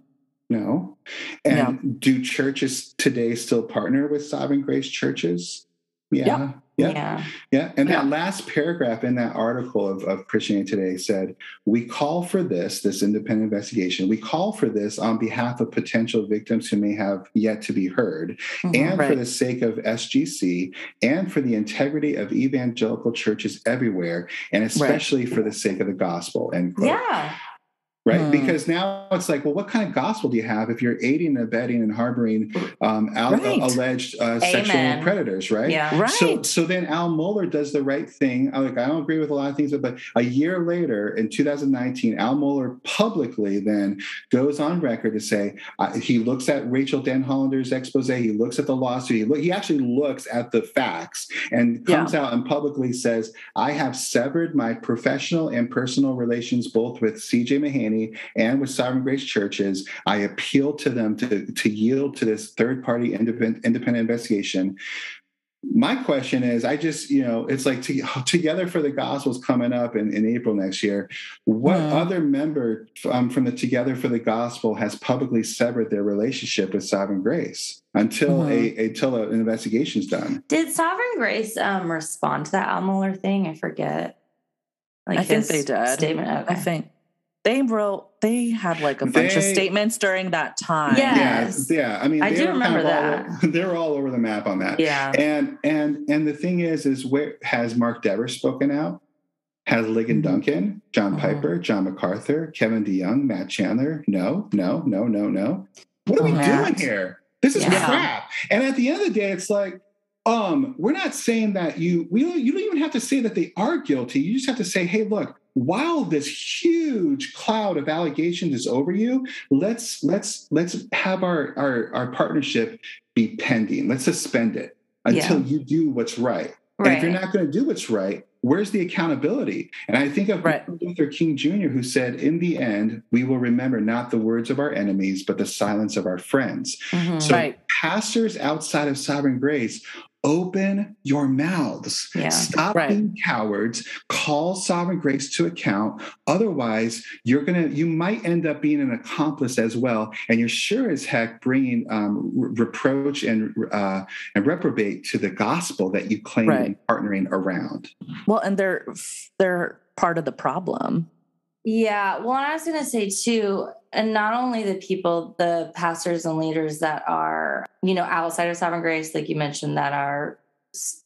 No. And yeah. do churches today still partner with Sovereign Grace churches? Yeah. Yeah. Yeah. yeah. yeah. And yeah. that last paragraph in that article of, of Christianity Today said, we call for this, this independent investigation. We call for this on behalf of potential victims who may have yet to be heard, mm-hmm, and right. for the sake of S G C and for the integrity of evangelical churches everywhere, and especially right. for the sake of the gospel. End quote. Yeah. Right. Mm. Because now it's like, well, what kind of gospel do you have if you're aiding and abetting and harboring um, al- right. uh, alleged uh, sexual predators? Right. Yeah. Right. So, so then Al Mohler does the right thing. I like, I don't agree with a lot of things, but, but a year later in two thousand nineteen, Al Mohler publicly then goes on record to say uh, he looks at Rachel Denhollander's expose. He looks at the lawsuit. He, look, he actually looks at the facts and comes yeah. out and publicly says, I have severed my professional and personal relations both with C J Mahaney and with Sovereign Grace churches. I appeal to them to, to yield to this third-party independent, independent investigation. My question is, I just, you know, it's like to, Together for the Gospel's coming up in, in April next year. What wow. other member um, from the Together for the Gospel has publicly severed their relationship with Sovereign Grace until mm-hmm. a, a until an investigation's done? Did Sovereign Grace um, respond to that Al Mohler thing? I forget. Like I think they did. Statement. Okay. I think. They wrote, they had like a bunch they, of statements during that time. Yes. Yeah. Yeah. I mean, I do remember kind of that. They're all over the map on that. Yeah. And, and, and the thing is, is where has Mark Dever spoken out? Has Ligon Duncan, John uh-huh. Piper, John MacArthur, Kevin DeYoung, Matt Chandler? No, no, no, no, no. What are oh, we Matt. doing here? This is yeah. crap. And at the end of the day, it's like, um, we're not saying that you, we, you don't even have to say that they are guilty. You just have to say, hey, look, while this huge cloud of allegations is over you, let's let's let's have our our, our partnership be pending. Let's suspend it until yeah. you do what's right. right. And if you're not going to do what's right, where's the accountability? And I think of right. Martin Luther King Junior, who said, in the end, we will remember not the words of our enemies, but the silence of our friends. Mm-hmm. So right. pastors outside of Sovereign Grace, open your mouths. Yeah, Stop right. being cowards. Call Sovereign Grace to account. Otherwise, you're gonna, you might end up being an accomplice as well, and you're sure as heck bringing um, reproach and uh, and reprobate to the gospel that you claim right. partnering around. Well, and they're they're part of the problem. Yeah. Well, and I was going to say too, and not only the people, the pastors and leaders that are, you know, outside of Sovereign Grace, like you mentioned, that are,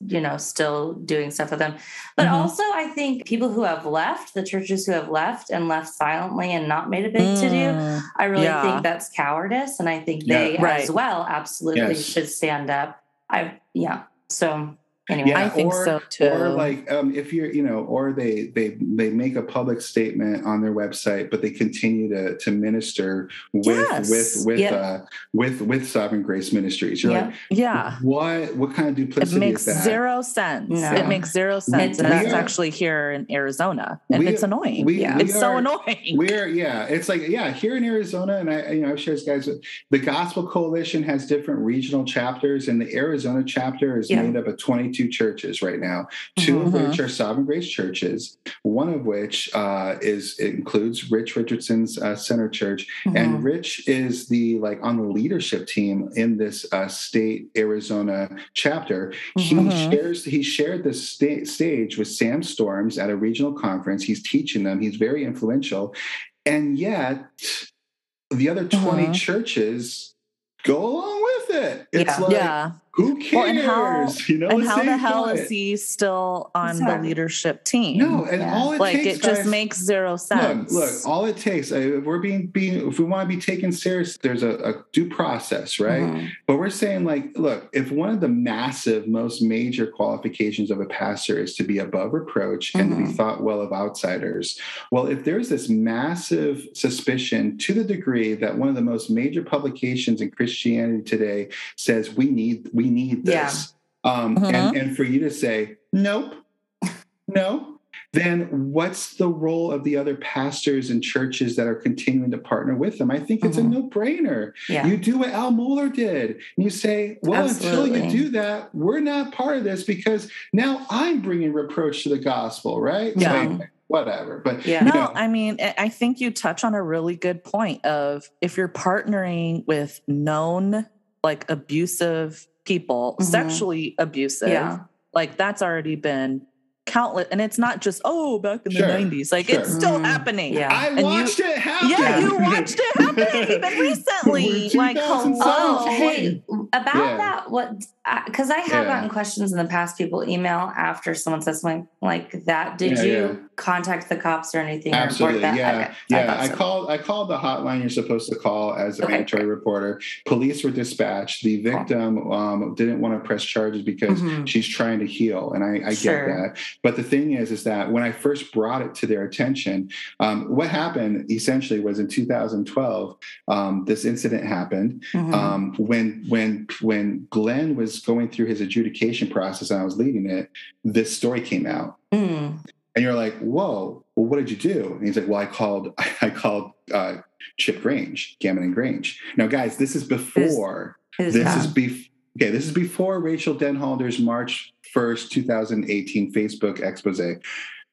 you know, still doing stuff with them, but mm-hmm. also I think people who have left, the churches who have left and left silently and not made a big mm, to do, I really yeah. think that's cowardice. And I think yeah, they right. as well, absolutely yes. should stand up. I, yeah. So anyway, yeah, I think or, so too. Or like um, if you're, you know, or they they they make a public statement on their website, but they continue to to minister with yes. with with yep. uh, with with Sovereign Grace Ministries. You're yep. like, yeah, what what kind of duplicity? It makes is that? zero sense. Yeah. It makes zero sense, and that's are, actually here in Arizona, and we, it's annoying. We, yeah. we it's are, so annoying. We're yeah, it's like yeah, here in Arizona, and I you know I've shared this guys. The Gospel Coalition has different regional chapters, and the Arizona chapter is yeah. made up of twenty-two. Churches right now, two mm-hmm. of which are Sovereign Grace churches, one of which uh, is it includes Rich Richardson's uh, Center Church, mm-hmm. and Rich is the like on the leadership team in this uh, state Arizona chapter. He mm-hmm. shares he shared this sta- stage with Sam Storms at a regional conference. He's teaching them. He's very influential, and yet the other twenty mm-hmm. churches go along with it. It's yeah. like. Yeah. Who cares? Well, and how, you know, and how the hell is he still on exactly. the leadership team? No, and yeah. all it like takes, it guys, just makes zero sense. Look, look, all it takes. If we're being being, if we want to be taken serious, there's a, a due process, right? Mm-hmm. But we're saying, like, look, if one of the massive, most major qualifications of a pastor is to be above reproach mm-hmm. and to be thought well of outsiders, well, if there's this massive suspicion to the degree that one of the most major publications in Christianity Today says we need. We need this. Yeah. um, uh-huh. and, and for you to say, nope, no, then what's the role of the other pastors and churches that are continuing to partner with them? I think it's mm-hmm. a no-brainer. Yeah. You do what Al Mohler did. And you say, well, Absolutely. Until you do that, we're not part of this because now I'm bringing reproach to the gospel, right? Yeah. So, whatever. But yeah. No, know. I mean, I think you touch on a really good point of if you're partnering with known, like, abusive people, mm-hmm. sexually abusive, yeah. like, that's already been countless, and it's not just oh back in sure, the nineties, like sure. it's still mm-hmm. happening. Yeah, I and watched you, it happen. Yeah, you watched it happen even recently. Like oh, hey, about yeah. that what? Because I, I have yeah. gotten questions in the past. People email after someone says something like that. Did yeah, you yeah. contact the cops or anything? Absolutely. Or report that? Yeah, okay. yeah. I, I so. called. I called the hotline you're supposed to call as a okay. mandatory reporter. Police were dispatched. The victim oh. um, didn't want to press charges because mm-hmm. she's trying to heal, and I, I sure. get that. But the thing is, is that when I first brought it to their attention, um, what happened essentially was in two thousand twelve, um, this incident happened mm-hmm. um, when when when Glenn was going through his adjudication process and I was leading it. This story came out, mm. and you're like, "Whoa! Well, what did you do?" And he's like, "Well, I called. I called uh, Chip Grange, Gammon and Grange." Now, guys, this is before. It is, it is this bad. is before. Okay, this is before Rachel Denhollander's March first, twenty eighteen Facebook expose.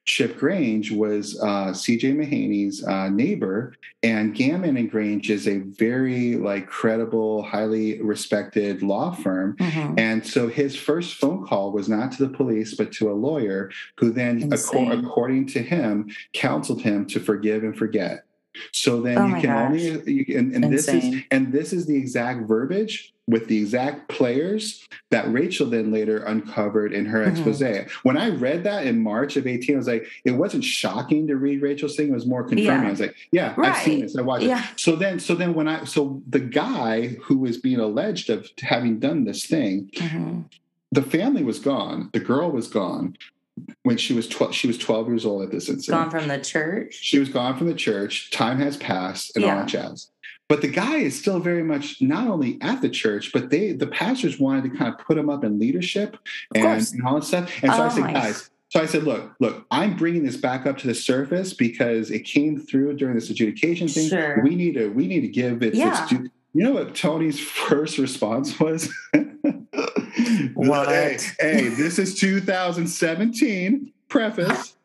Chip Grange was uh, C J Mahaney's uh, neighbor, and Gammon and Grange is a very like credible, highly respected law firm. Mm-hmm. And so his first phone call was not to the police, but to a lawyer who then, ac- according to him, counseled him to forgive and forget. So then oh you can gosh. only, you, and, and this is, and this is the exact verbiage with the exact players that Rachel then later uncovered in her mm-hmm. expose. When I read that in March of eighteen, I was like, it wasn't shocking to read Rachel's thing. It was more confirming. Yeah. I was like, yeah, right. I've seen this. I watched yeah. it. So then, so then when I, so the guy who was being alleged of having done this thing, mm-hmm. the family was gone. The girl was gone. When she was twelve, she was twelve years old at this incident. Gone from the church. She was gone from the church. Time has passed, and yeah. all that jazz. But the guy is still very much not only at the church, but they, the pastors, wanted to kind of put him up in leadership and, and all that stuff. And so oh, I said, guys. So I said, look, look, I'm bringing this back up to the surface because it came through during this adjudication thing. Sure. We need to, we need to give it. Yeah. Its due. You know what Tony's first response was? What? Hey, hey, this is two thousand seventeen preface.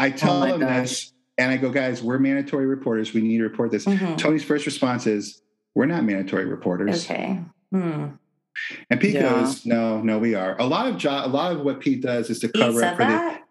I tell oh them gosh. this and I go, guys, we're mandatory reporters. We need to report this. Mm-hmm. Tony's first response is, we're not mandatory reporters. Okay. Hmm. And Pete yeah. goes, no, no, we are. A lot of jo- a lot of what Pete does is to cover Pete up for that? the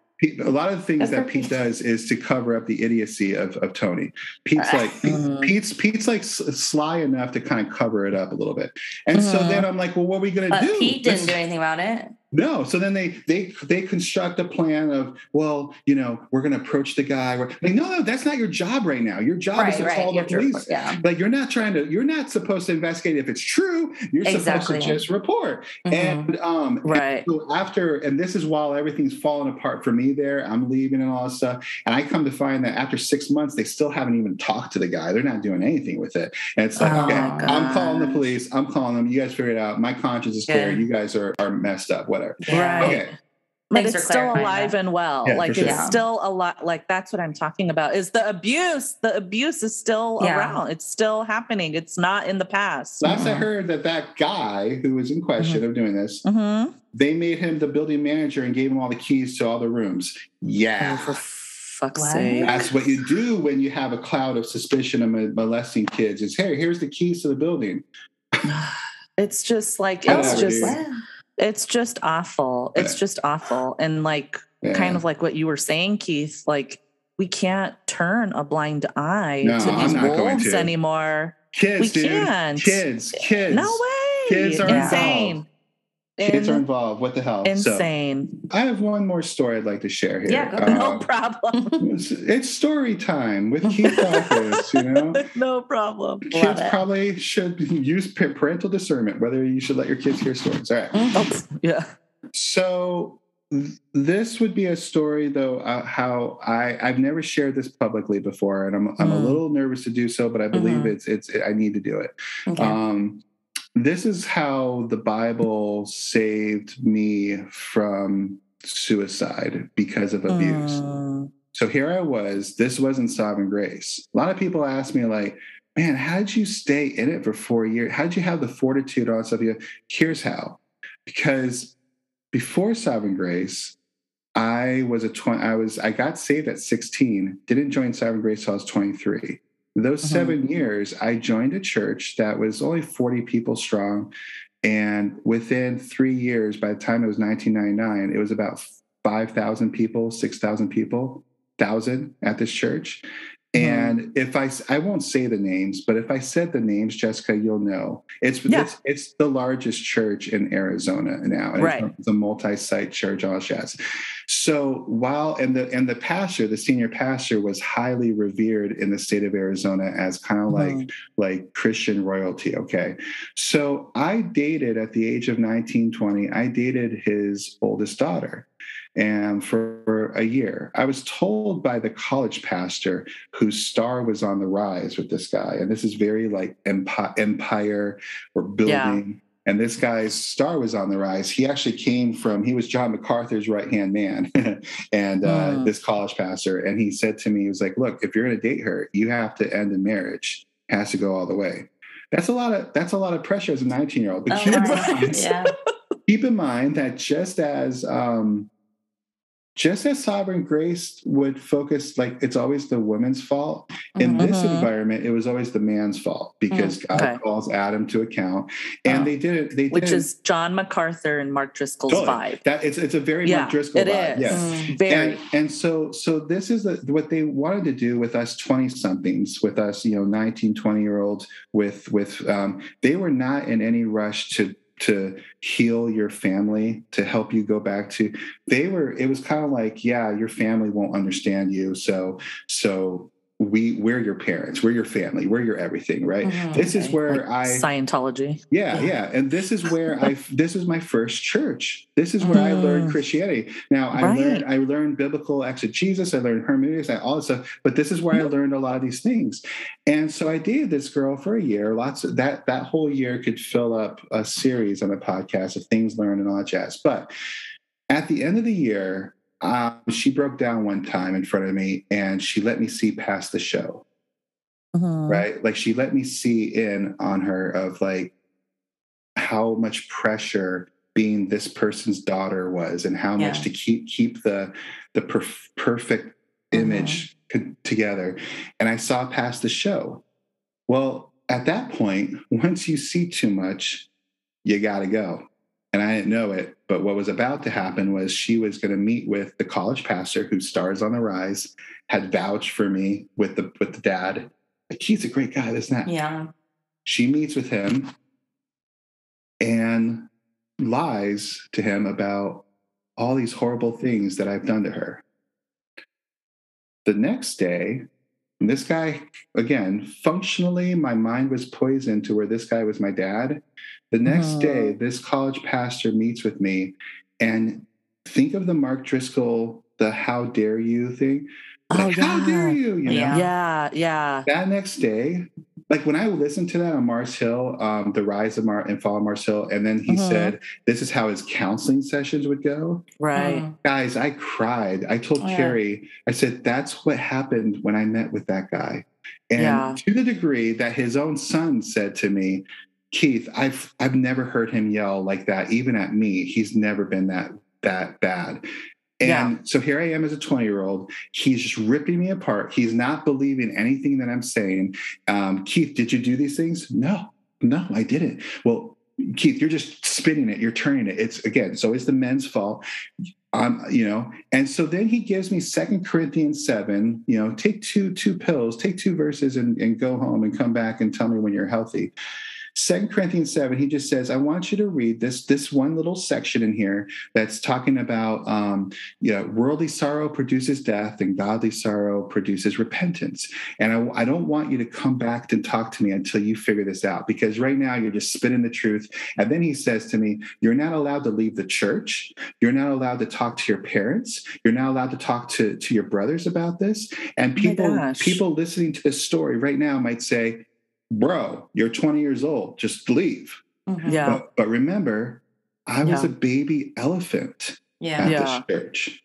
A lot of the things that Pete does is to cover up the idiocy of, of Tony. Pete's like Pete, Pete's Pete's like sly enough to kind of cover it up a little bit. And mm-hmm. so then I'm like, well, what are we going to do? Pete didn't this- do anything about it. No. So then they they they construct a plan of, well, you know, we're going to approach the guy. We're, like, no, no, that's not your job right now. Your job right, is to right. call the police. Yeah. Like, you're not trying to, you're not supposed to investigate if it's true. You're exactly. supposed to just report. Mm-hmm. And um, right. and so after, and this is while everything's falling apart for me there, I'm leaving and all this stuff. And I come to find that after six months, they still haven't even talked to the guy. They're not doing anything with it. And it's like, oh, okay, I'm calling the police. I'm calling them. You guys figure it out. My conscience is clear. Yeah. You guys are, are messed up. Whatever. Right. Okay. But it's still alive that. and well. Yeah, like sure. it's yeah. still a lot. Like that's what I'm talking about is the abuse. The abuse is still yeah. around. It's still happening. It's not in the past. Last mm-hmm. I heard that that guy who was in question mm-hmm. of doing this, mm-hmm. they made him the building manager and gave him all the keys to all the rooms. Yeah. Oh, for fuck's sake. That's what you do when you have a cloud of suspicion of molesting kids is, hey, here's the keys to the building. It's just like, it's Whatever, just... Wow. It's just awful. It's just awful. And like, yeah. kind of like what you were saying, Keith, like we can't turn a blind eye no, to these wolves to. anymore. Kids, we dude. can't. Kids, kids. No way. Kids are yeah. insane. Kids In, are involved. What the hell? Insane. So, I have one more story I'd like to share here. Yeah, um, no problem. It's, it's story time with Keith Dacus, you know? No problem. Kids Love probably it. should use parental discernment, whether you should let your kids hear stories. All right. Oh, yeah. So th- this would be a story, though, uh, how I, I've never shared this publicly before, and I'm, I'm mm. a little nervous to do so, but I believe mm-hmm. it's, it's, I need to do it. Okay. Um, this is how the Bible saved me from suicide because of abuse. Uh. So here I was, this wasn't sovereign grace. A lot of people ask me like, man, how did you stay in it for four years? How did you have the fortitude on stuff? Here's how, because before sovereign grace, I was a twenty, I was, I got saved at sixteen, didn't join sovereign grace till I was twenty-three. Those uh-huh. seven years, I joined a church that was only forty people strong. And within three years, by the time it was nineteen ninety-nine, it was about five thousand people, six thousand people, one thousand at this church. And if I, I won't say the names, but if I said the names, Jessica, you'll know. It's yeah. it's, it's the largest church in Arizona now. And right. It's a multi-site church, all that. So while, and the, and the pastor, the senior pastor was highly revered in the state of Arizona as kind of like, mm. like Christian royalty. Okay. So I dated at the age of nineteen, twenty, I dated his oldest daughter. And for a year, I was told by the college pastor whose star was on the rise with this guy. And this is very like empire or building. Yeah. And this guy's star was on the rise. He actually came from, he was John MacArthur's right-hand man and uh, mm. this college pastor. And he said to me, he was like, look, if you're going to date her, you have to end in marriage. It has to go all the way. That's a lot of, that's a lot of pressure as a nineteen-year-old. But oh, keep, right. in mind, yeah. keep in mind that just as... Um, Just as sovereign grace would focus, like it's always the woman's fault. In mm-hmm. this environment, it was always the man's fault because mm-hmm. God okay. calls Adam to account, and wow. they did it. They which did is it. John MacArthur and Mark Driscoll's totally. Vibe. That it's it's a very yeah, Mark Driscoll it vibe. Is. Yes, mm, very. And, and so so this is the, what they wanted to do with us twenty somethings, with us you know nineteen, twenty year olds. With with um, they were not in any rush to. to heal your family, to help you go back to, they were, it was kind of like, yeah, your family won't understand you. So, so we, we're your parents, we're your family, we're your everything. Right. Mm-hmm. This okay. is where like I, Scientology. Yeah. Yeah. yeah. And this is where I, this is my first church. This is where mm. I learned Christianity. Now I right. learned, I learned biblical exegesis. I learned hermeneutics, all this stuff, but this is where I learned a lot of these things. And so I dated this girl for a year. Lots of that, that whole year could fill up a series on a podcast of things learned and all that jazz. But at the end of the year, um, she broke down one time in front of me and she let me see past the show, uh-huh. right? Like she let me see in on her of like how much pressure being this person's daughter was and how yeah. much to keep, keep the, the perf- perfect image uh-huh. c- together. And I saw past the show. Well, at that point, once you see too much, you gotta go. And I didn't know it, but what was about to happen was she was going to meet with the college pastor whose stars on the rise, had vouched for me with the, with the dad. Like, he's a great guy, isn't that? Yeah. She meets with him and lies to him about all these horrible things that I've done to her. The next day, and this guy, again, functionally, my mind was poisoned to where this guy was my dad. The next oh. day, this college pastor meets with me, and think of the Mark Driscoll, the how dare you thing. Oh, like, yeah. How dare you? You know? Yeah, yeah. That next day, like when I listened to that on Mars Hill, um, the rise of Mar- and fall of Mars Hill, and then he uh-huh. said, this is how his counseling sessions would go. Right. Uh, guys, I cried. I told yeah. Carrie, I said, that's what happened when I met with that guy. And yeah. to the degree that his own son said to me, Keith, I've I've never heard him yell like that, even at me. He's never been that that bad. And yeah. so here I am as a twenty-year-old. He's just ripping me apart. He's not believing anything that I'm saying. Um, Keith, did you do these things? No, no, I didn't. Well, Keith, you're just spinning it. You're turning it. It's again, so it's the men's fault. Um, you know, and so then he gives me Second Corinthians seven, you know, take two, two pills, take two verses and, and go home and come back and tell me when you're healthy. Second Corinthians seven, he just says, I want you to read this, this one little section in here that's talking about, um, you know, worldly sorrow produces death and godly sorrow produces repentance. And I, I don't want you to come back to talk to me until you figure this out, because right now you're just spitting the truth. And then he says to me, you're not allowed to leave the church. You're not allowed to talk to your parents. You're not allowed to talk to, to your brothers about this. And people, oh people listening to this story right now might say, bro, you're twenty years old. Just leave. Mm-hmm. Yeah. But, but remember, I was yeah. a baby elephant yeah. at yeah. this church.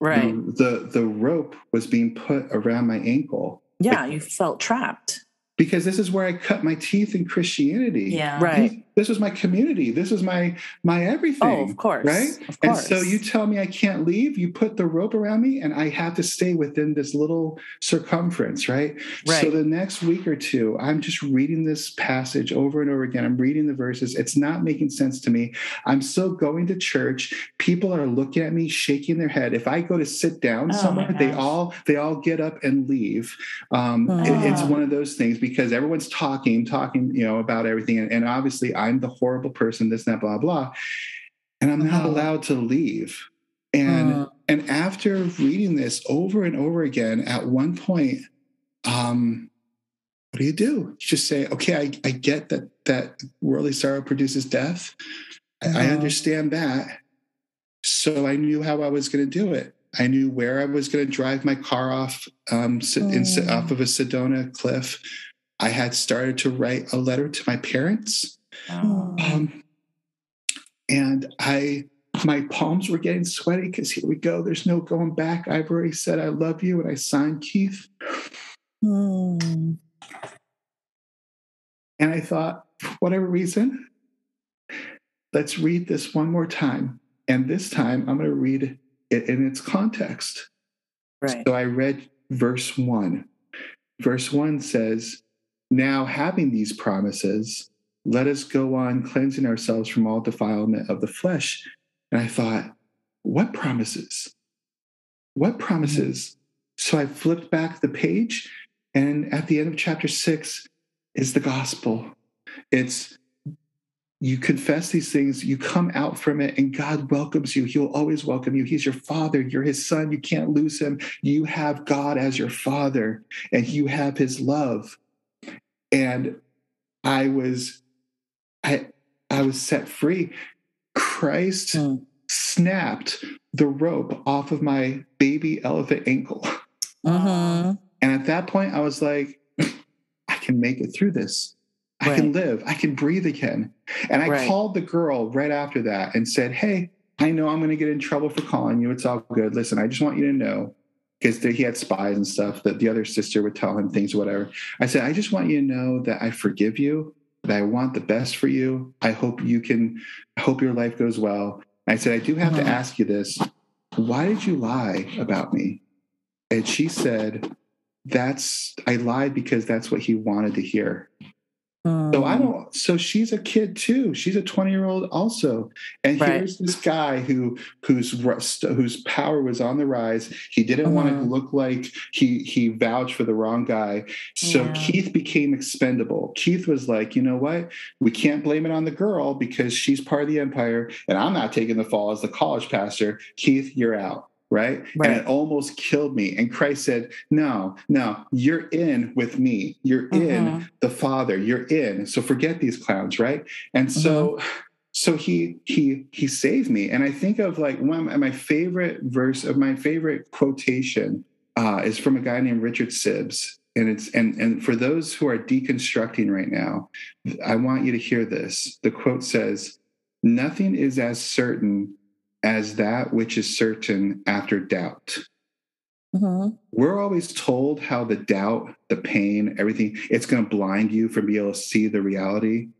Right. The, the rope was being put around my ankle. Yeah, like, you felt trapped. Because this is where I cut my teeth in Christianity. Yeah. Right. This was my community. This was my my everything. Oh, of course. Right? Of course. And so you tell me I can't leave. You put the rope around me, and I have to stay within this little circumference, right? Right. So the next week or two, I'm just reading this passage over and over again. I'm reading the verses. It's not making sense to me. I'm still going to church. People are looking at me, shaking their head. If I go to sit down oh somewhere, they all they all get up and leave. Um, oh. it, it's one of those things. Because everyone's talking, talking, you know, about everything. And, and obviously I'm the horrible person, this and that, blah, blah. And I'm not oh. allowed to leave. And, oh. and after reading this over and over again, at one point, um, what do you do? You just say, okay, I, I get that, that worldly sorrow produces death. Oh. I understand that. So I knew how I was going to do it. I knew where I was going to drive my car off, um, oh. in, off of a Sedona cliff. I had started to write a letter to my parents. Oh. Um, and I, my palms were getting sweaty because here we go. There's no going back. I've already said, I love you. And I signed Keith. Oh. And I thought, for whatever reason, let's read this one more time. And this time I'm going to read it in its context. Right. So I read verse one. Verse one says, now having these promises, let us go on cleansing ourselves from all defilement of the flesh. And I thought, what promises? What promises? Mm-hmm. So I flipped back the page, and at the end of chapter six is the gospel. It's, you confess these things, you come out from it, and God welcomes you. He'll always welcome you. He's your father. You're his son. You can't lose him. You have God as your father, and you have his love. And I was, I, I was set free. Christ mm. snapped the rope off of my baby elephant ankle. Uh-huh. And at that point, I was like, I can make it through this. I right. can live. I can breathe again. And I right. called the girl right after that and said, hey, I know I'm going to get in trouble for calling you. It's all good. Listen, I just want you to know, because he had spies and stuff that the other sister would tell him things, whatever. I said, I just want you to know that I forgive you, that I want the best for you. I hope you can, I hope your life goes well. And I said, I do have uh-huh. to ask you this. Why did you lie about me? And she said, that's, I lied because that's what he wanted to hear. So I don't, so she's a kid too. She's a twenty year old also. And right. here's this guy who, whose, whose power was on the rise. He didn't uh-huh. want to look like he, he vouched for the wrong guy. So yeah. Keith became expendable. Keith was like, you know what? We can't blame it on the girl because she's part of the empire and I'm not taking the fall as the college pastor. Keith, you're out. Right? Right. And it almost killed me. And Christ said, no, no, you're in with me. You're uh-huh. in the Father. You're in. So forget these clowns. Right. And so, uh-huh. so he, he, he saved me. And I think of like one of my favorite verse of my favorite quotation uh, is from a guy named Richard Sibbs. And it's, and, and for those who are deconstructing right now, I want you to hear this. The quote says, nothing is as certain as that which is certain after doubt. Uh-huh. We're always told how the doubt, the pain, everything, it's going to blind you from being able to see the reality.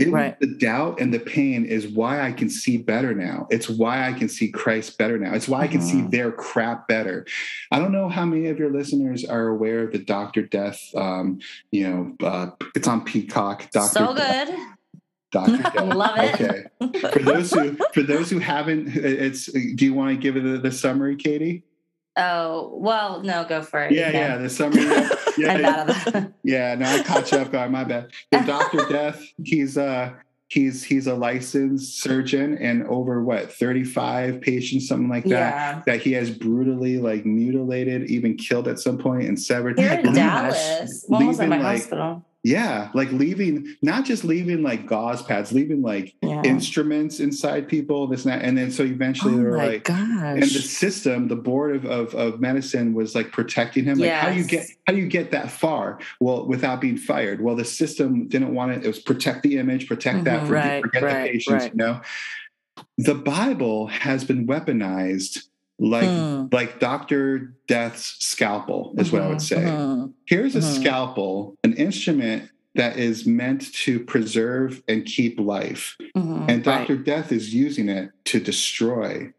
It, right. The doubt and the pain is why I can see better now. It's why I can see Christ better now. It's why uh-huh. I can see their crap better. I don't know how many of your listeners are aware of the Doctor Death, um, you know, uh, it's on Peacock. Doctor So Death. Good. Doctor I love it. Okay. For those who for those who haven't, it's. Do you want to give it the, the summary, Katie? Oh well, no, go for it. Yeah, yeah, yeah the summary. Yeah, I'm yeah, yeah. yeah, no, I caught you up, guy. My bad. The Doctor Death. He's uh he's he's a licensed surgeon, and over what thirty-five patients, something like that, yeah. that he has brutally like mutilated, even killed at some point, and severed. Here in Dallas, when was at my like, hospital. Yeah, like leaving, not just leaving like gauze pads, leaving like yeah. instruments inside people, this and that. And then so eventually oh they were like, gosh. And the system, the board of, of, of medicine was like protecting him. Like yes. how do you get, how do you get that far? Well, without being fired. Well, the system didn't want it. It was protect the image, protect mm-hmm, that, forget, right, forget right, the patients, right. you know. The Bible has been weaponized like mm. like Doctor Death's scalpel is mm-hmm, what I would say. Mm-hmm, Here's mm-hmm. a scalpel, an instrument that is meant to preserve and keep life. Mm-hmm, and Doctor Right. Death is using it to destroy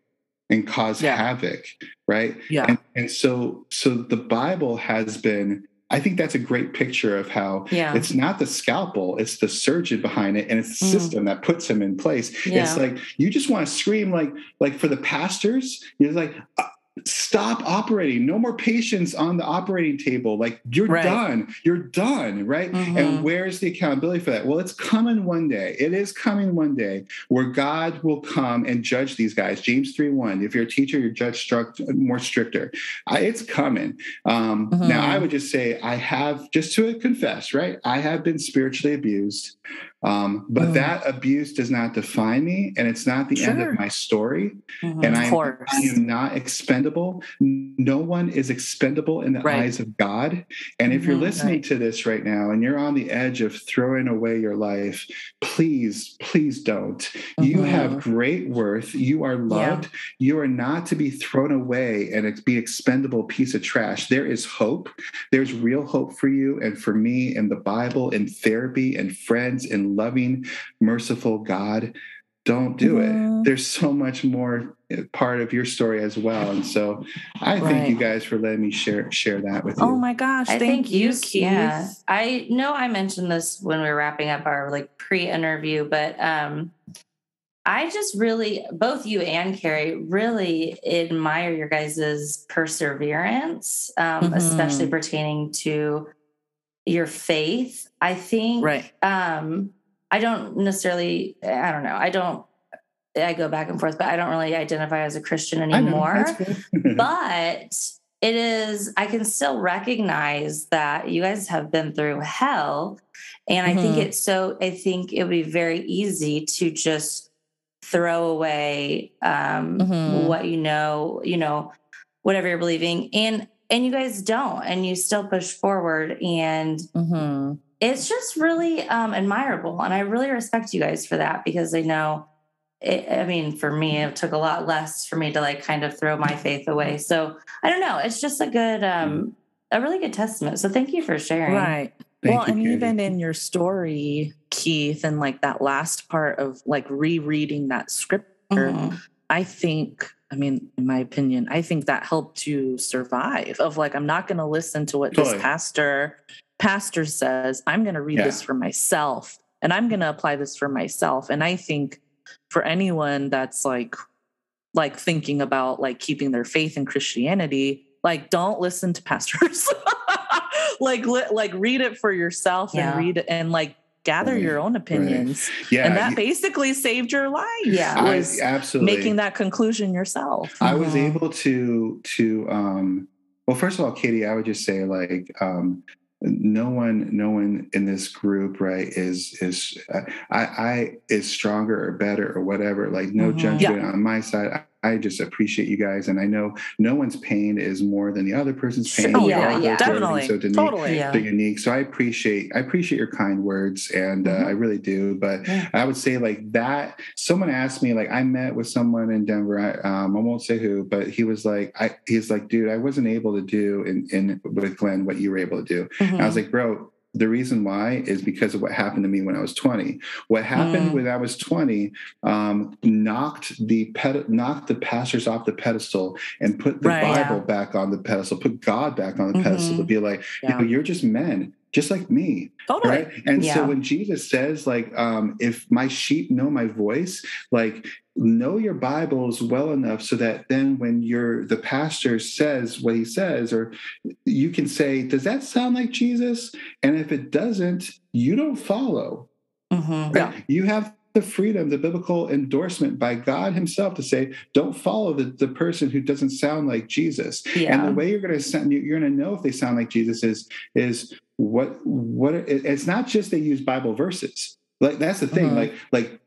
and cause yeah. havoc, right? Yeah. And, and so so the Bible has been, I think that's a great picture of how yeah. it's not the scalpel, it's the surgeon behind it, and it's the mm. system that puts him in place. Yeah. It's like, you just want to scream, like, like for the pastors, you're like, stop operating, no more patients on the operating table. Like, you're right. done, you're done, right? Mm-hmm. And where's the accountability for that? Well, it's coming one day. It is coming one day where God will come and judge these guys. James three one, if you're a teacher, you're judged struct- more stricter. I, it's coming. Um, mm-hmm. Now, I would just say I have, just to confess, right? I have been spiritually abused, um, but mm. that abuse does not define me, and it's not the sure. end of my story. Mm-hmm. And I am, I am not expendable. No one is expendable in the right. eyes of God. And if mm-hmm, you're listening right. to this right now and you're on the edge of throwing away your life, please, please don't. Mm-hmm. You have great worth. You are loved. Yeah. You are not to be thrown away and be expendable piece of trash. There is hope. There's real hope for you and for me and the Bible and therapy and friends and loving, merciful God. Don't do mm-hmm. it. There's so much more part of your story as well. And so I right. thank you guys for letting me share share that with you. Oh my gosh. I thank you, Keith. Yeah. I know I mentioned this when we were wrapping up our like pre-interview, but um, I just really, both you and Carrie, really admire your guys' perseverance, um, mm-hmm. especially pertaining to your faith. I think... Right. Um, I don't necessarily, I don't know. I don't, I go back and forth, but I don't really identify as a Christian anymore, but it is, I can still recognize that you guys have been through hell. And mm-hmm. I think it's so, I think it would be very easy to just throw away um, mm-hmm. what, you know, you know, whatever you're believing and, and you guys don't, and you still push forward and mm-hmm. it's just really um, admirable. And I really respect you guys for that because I know, it, I mean, for me, it took a lot less for me to like kind of throw my faith away. So I don't know. It's just a good, um, a really good testament. So thank you for sharing. Right. Thank well, you, and Katie. Even in your story, Keith, and like that last part of like rereading that scripture, mm-hmm. I think, I mean, in my opinion, I think that helped you survive of like, I'm not going to listen to what totally. this pastor pastor says, I'm going to read yeah. this for myself and I'm going to apply this for myself. And I think for anyone that's like, like thinking about like keeping their faith in Christianity, like don't listen to pastors, like, li- like read it for yourself yeah. and read it and like gather right. your own opinions. Right. Yeah. And that you, basically saved your life. Yeah. I, was absolutely. Making that conclusion yourself. I mm-hmm. was able to, to, um, well, first of all, Katie, I would just say like, um, No one, no one in this group, right, is is uh, I, I is stronger or better or whatever. Like no mm-hmm. judgment yeah. on my side. I, I just appreciate you guys, and I know no one's pain is more than the other person's pain. Oh, yeah, yeah, definitely, so unique, totally, yeah. so unique. So I appreciate, I appreciate your kind words, and uh, mm-hmm. I really do. But yeah. I would say like that. Someone asked me, like I met with someone in Denver. I, um, I won't say who, but he was like, I, he's like, dude, I wasn't able to do in, in with Glenn what you were able to do. Mm-hmm. I was like, bro, the reason why is because of what happened to me when I was twenty. What happened mm. when I was twenty um, knocked the ped- knocked the pastors off the pedestal and put the right, Bible yeah. back on the pedestal, put God back on the mm-hmm. pedestal to be like, yeah. you know, you're just men, just like me. Totally. Right? And yeah. so when Jesus says, like, um, if my sheep know my voice, like, know your Bibles well enough so that then when you're the pastor says what he says, or you can say, does that sound like Jesus? And if it doesn't, you don't follow. Mm-hmm. Right? Yeah. You have the freedom, the biblical endorsement by God himself to say, don't follow the, the person who doesn't sound like Jesus. Yeah. And the way you're going to you're going to know if they sound like Jesus is, is what what it's not just they use Bible verses. Like that's the thing. Uh-huh. Like like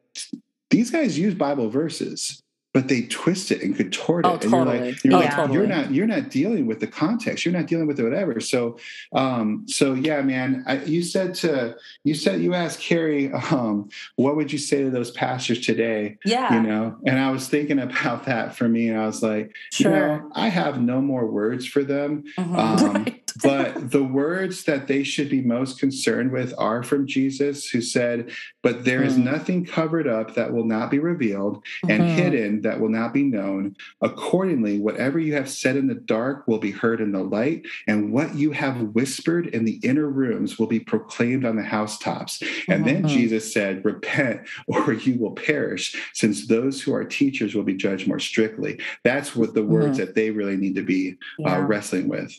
these guys use Bible verses, but they twist it and contort it. Oh, totally. And you're like, you're, oh, like totally. you're not you're not dealing with the context. You're not dealing with the whatever. So um, so yeah, man. I, you said to you said you asked Carrie, um, what would you say to those pastors today? Yeah, you know. And I was thinking about that for me, and I was like, sure. you know, I have no more words for them. Uh-huh. Um, right. But the words that they should be most concerned with are from Jesus, who said, but there is nothing covered up that will not be revealed and mm-hmm. hidden that will not be known. Accordingly, whatever you have said in the dark will be heard in the light, and what you have whispered in the inner rooms will be proclaimed on the housetops. And mm-hmm. then Jesus said, repent or you will perish, since those who are teachers will be judged more strictly. That's what the words mm-hmm. that they really need to be yeah. uh, wrestling with.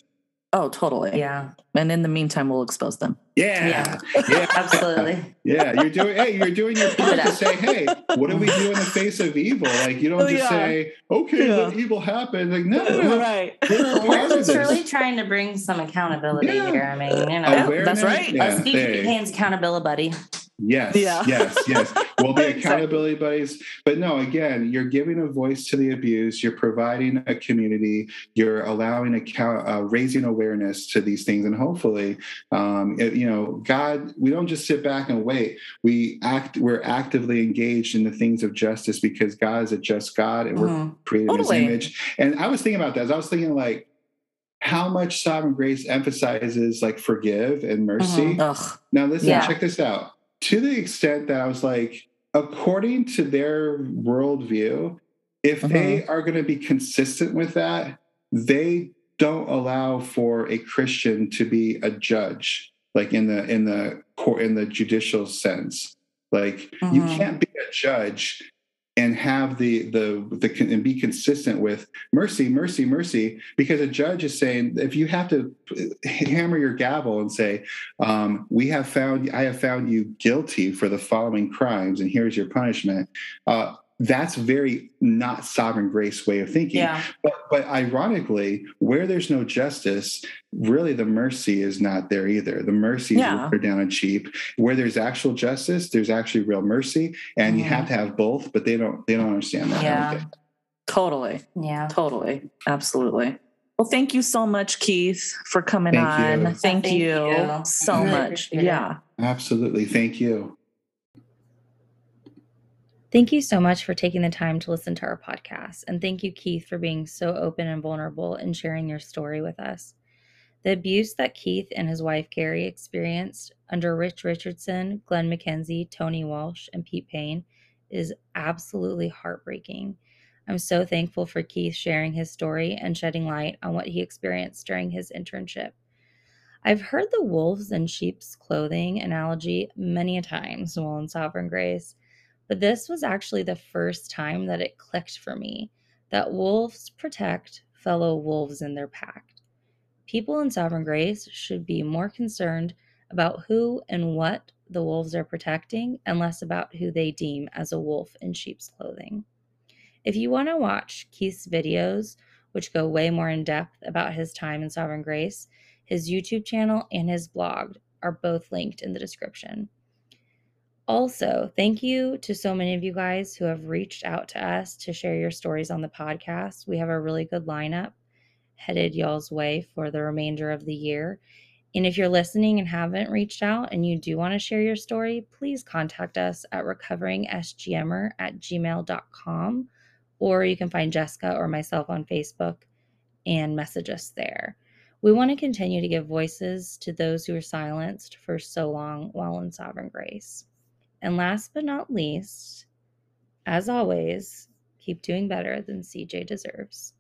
Oh, totally. Yeah. And in the meantime, we'll expose them. Yeah. Yeah. yeah. Absolutely. Yeah. You're doing, hey, you're doing your part to say, hey, what do we do in the face of evil? Like, you don't just yeah. say, okay, yeah. when evil happened. Like, no, no. Right. We're, we're really trying to bring some accountability yeah. here. I mean, you know. Awareness, that's right. Yeah, uh, Steve Payne's accountability buddy. Yes, yeah. yes, yes. We'll be accountability buddies. But no, again, you're giving a voice to the abuse. You're providing a community. You're allowing account, uh, raising awareness to these things. And hopefully, um, it, you know, God, we don't just sit back and wait. We act, we're actively engaged in the things of justice because God is a just God and mm-hmm. we're created in totally. His image. And I was thinking about that. I was thinking like, how much Sovereign Grace emphasizes like forgive and mercy. Mm-hmm. Now listen, yeah. check this out. To the extent that I was like, according to their worldview, if uh-huh. they are going to be consistent with that, they don't allow for a Christian to be a judge, like in the in the court in the judicial sense. Like uh-huh. you can't be a judge and have the, the the and be consistent with mercy, mercy, mercy, because a judge is saying if you have to hammer your gavel and say, um, we have found I have found you guilty for the following crimes, and here's your punishment. Uh, that's very not Sovereign Grace way of thinking. Yeah. But but ironically, where there's no justice, really the mercy is not there either. The mercies yeah. are down and cheap. Where there's actual justice, there's actually real mercy. And mm-hmm. you have to have both, but they don't they don't understand that. Yeah. Totally. Yeah. Totally. Absolutely. Well, thank you so much, Keith, for coming thank on. You. Thank, thank you, you so really much. Yeah. It. Absolutely. Thank you. Thank you so much for taking the time to listen to our podcast. And thank you, Keith, for being so open and vulnerable and sharing your story with us. The abuse that Keith and his wife, Carrie, experienced under Rich Richardson, Glenn McKenzie, Tony Walsh, and Pete Payne is absolutely heartbreaking. I'm so thankful for Keith sharing his story and shedding light on what he experienced during his internship. I've heard the wolves in sheep's clothing analogy many a times while in Sovereign Grace. But this was actually the first time that it clicked for me that wolves protect fellow wolves in their pack. People in Sovereign Grace should be more concerned about who and what the wolves are protecting and less about who they deem as a wolf in sheep's clothing. If you want to watch Keith's videos, which go way more in depth about his time in Sovereign Grace, his YouTube channel and his blog are both linked in the description. Also, thank you to so many of you guys who have reached out to us to share your stories on the podcast. We have a really good lineup headed y'all's way for the remainder of the year. And if you're listening and haven't reached out and you do want to share your story, please contact us at recovering s g m r at gmail dot com, or you can find Jessica or myself on Facebook and message us there. We want to continue to give voices to those who were silenced for so long while in Sovereign Grace. And last but not least, as always, keep doing better than C J deserves.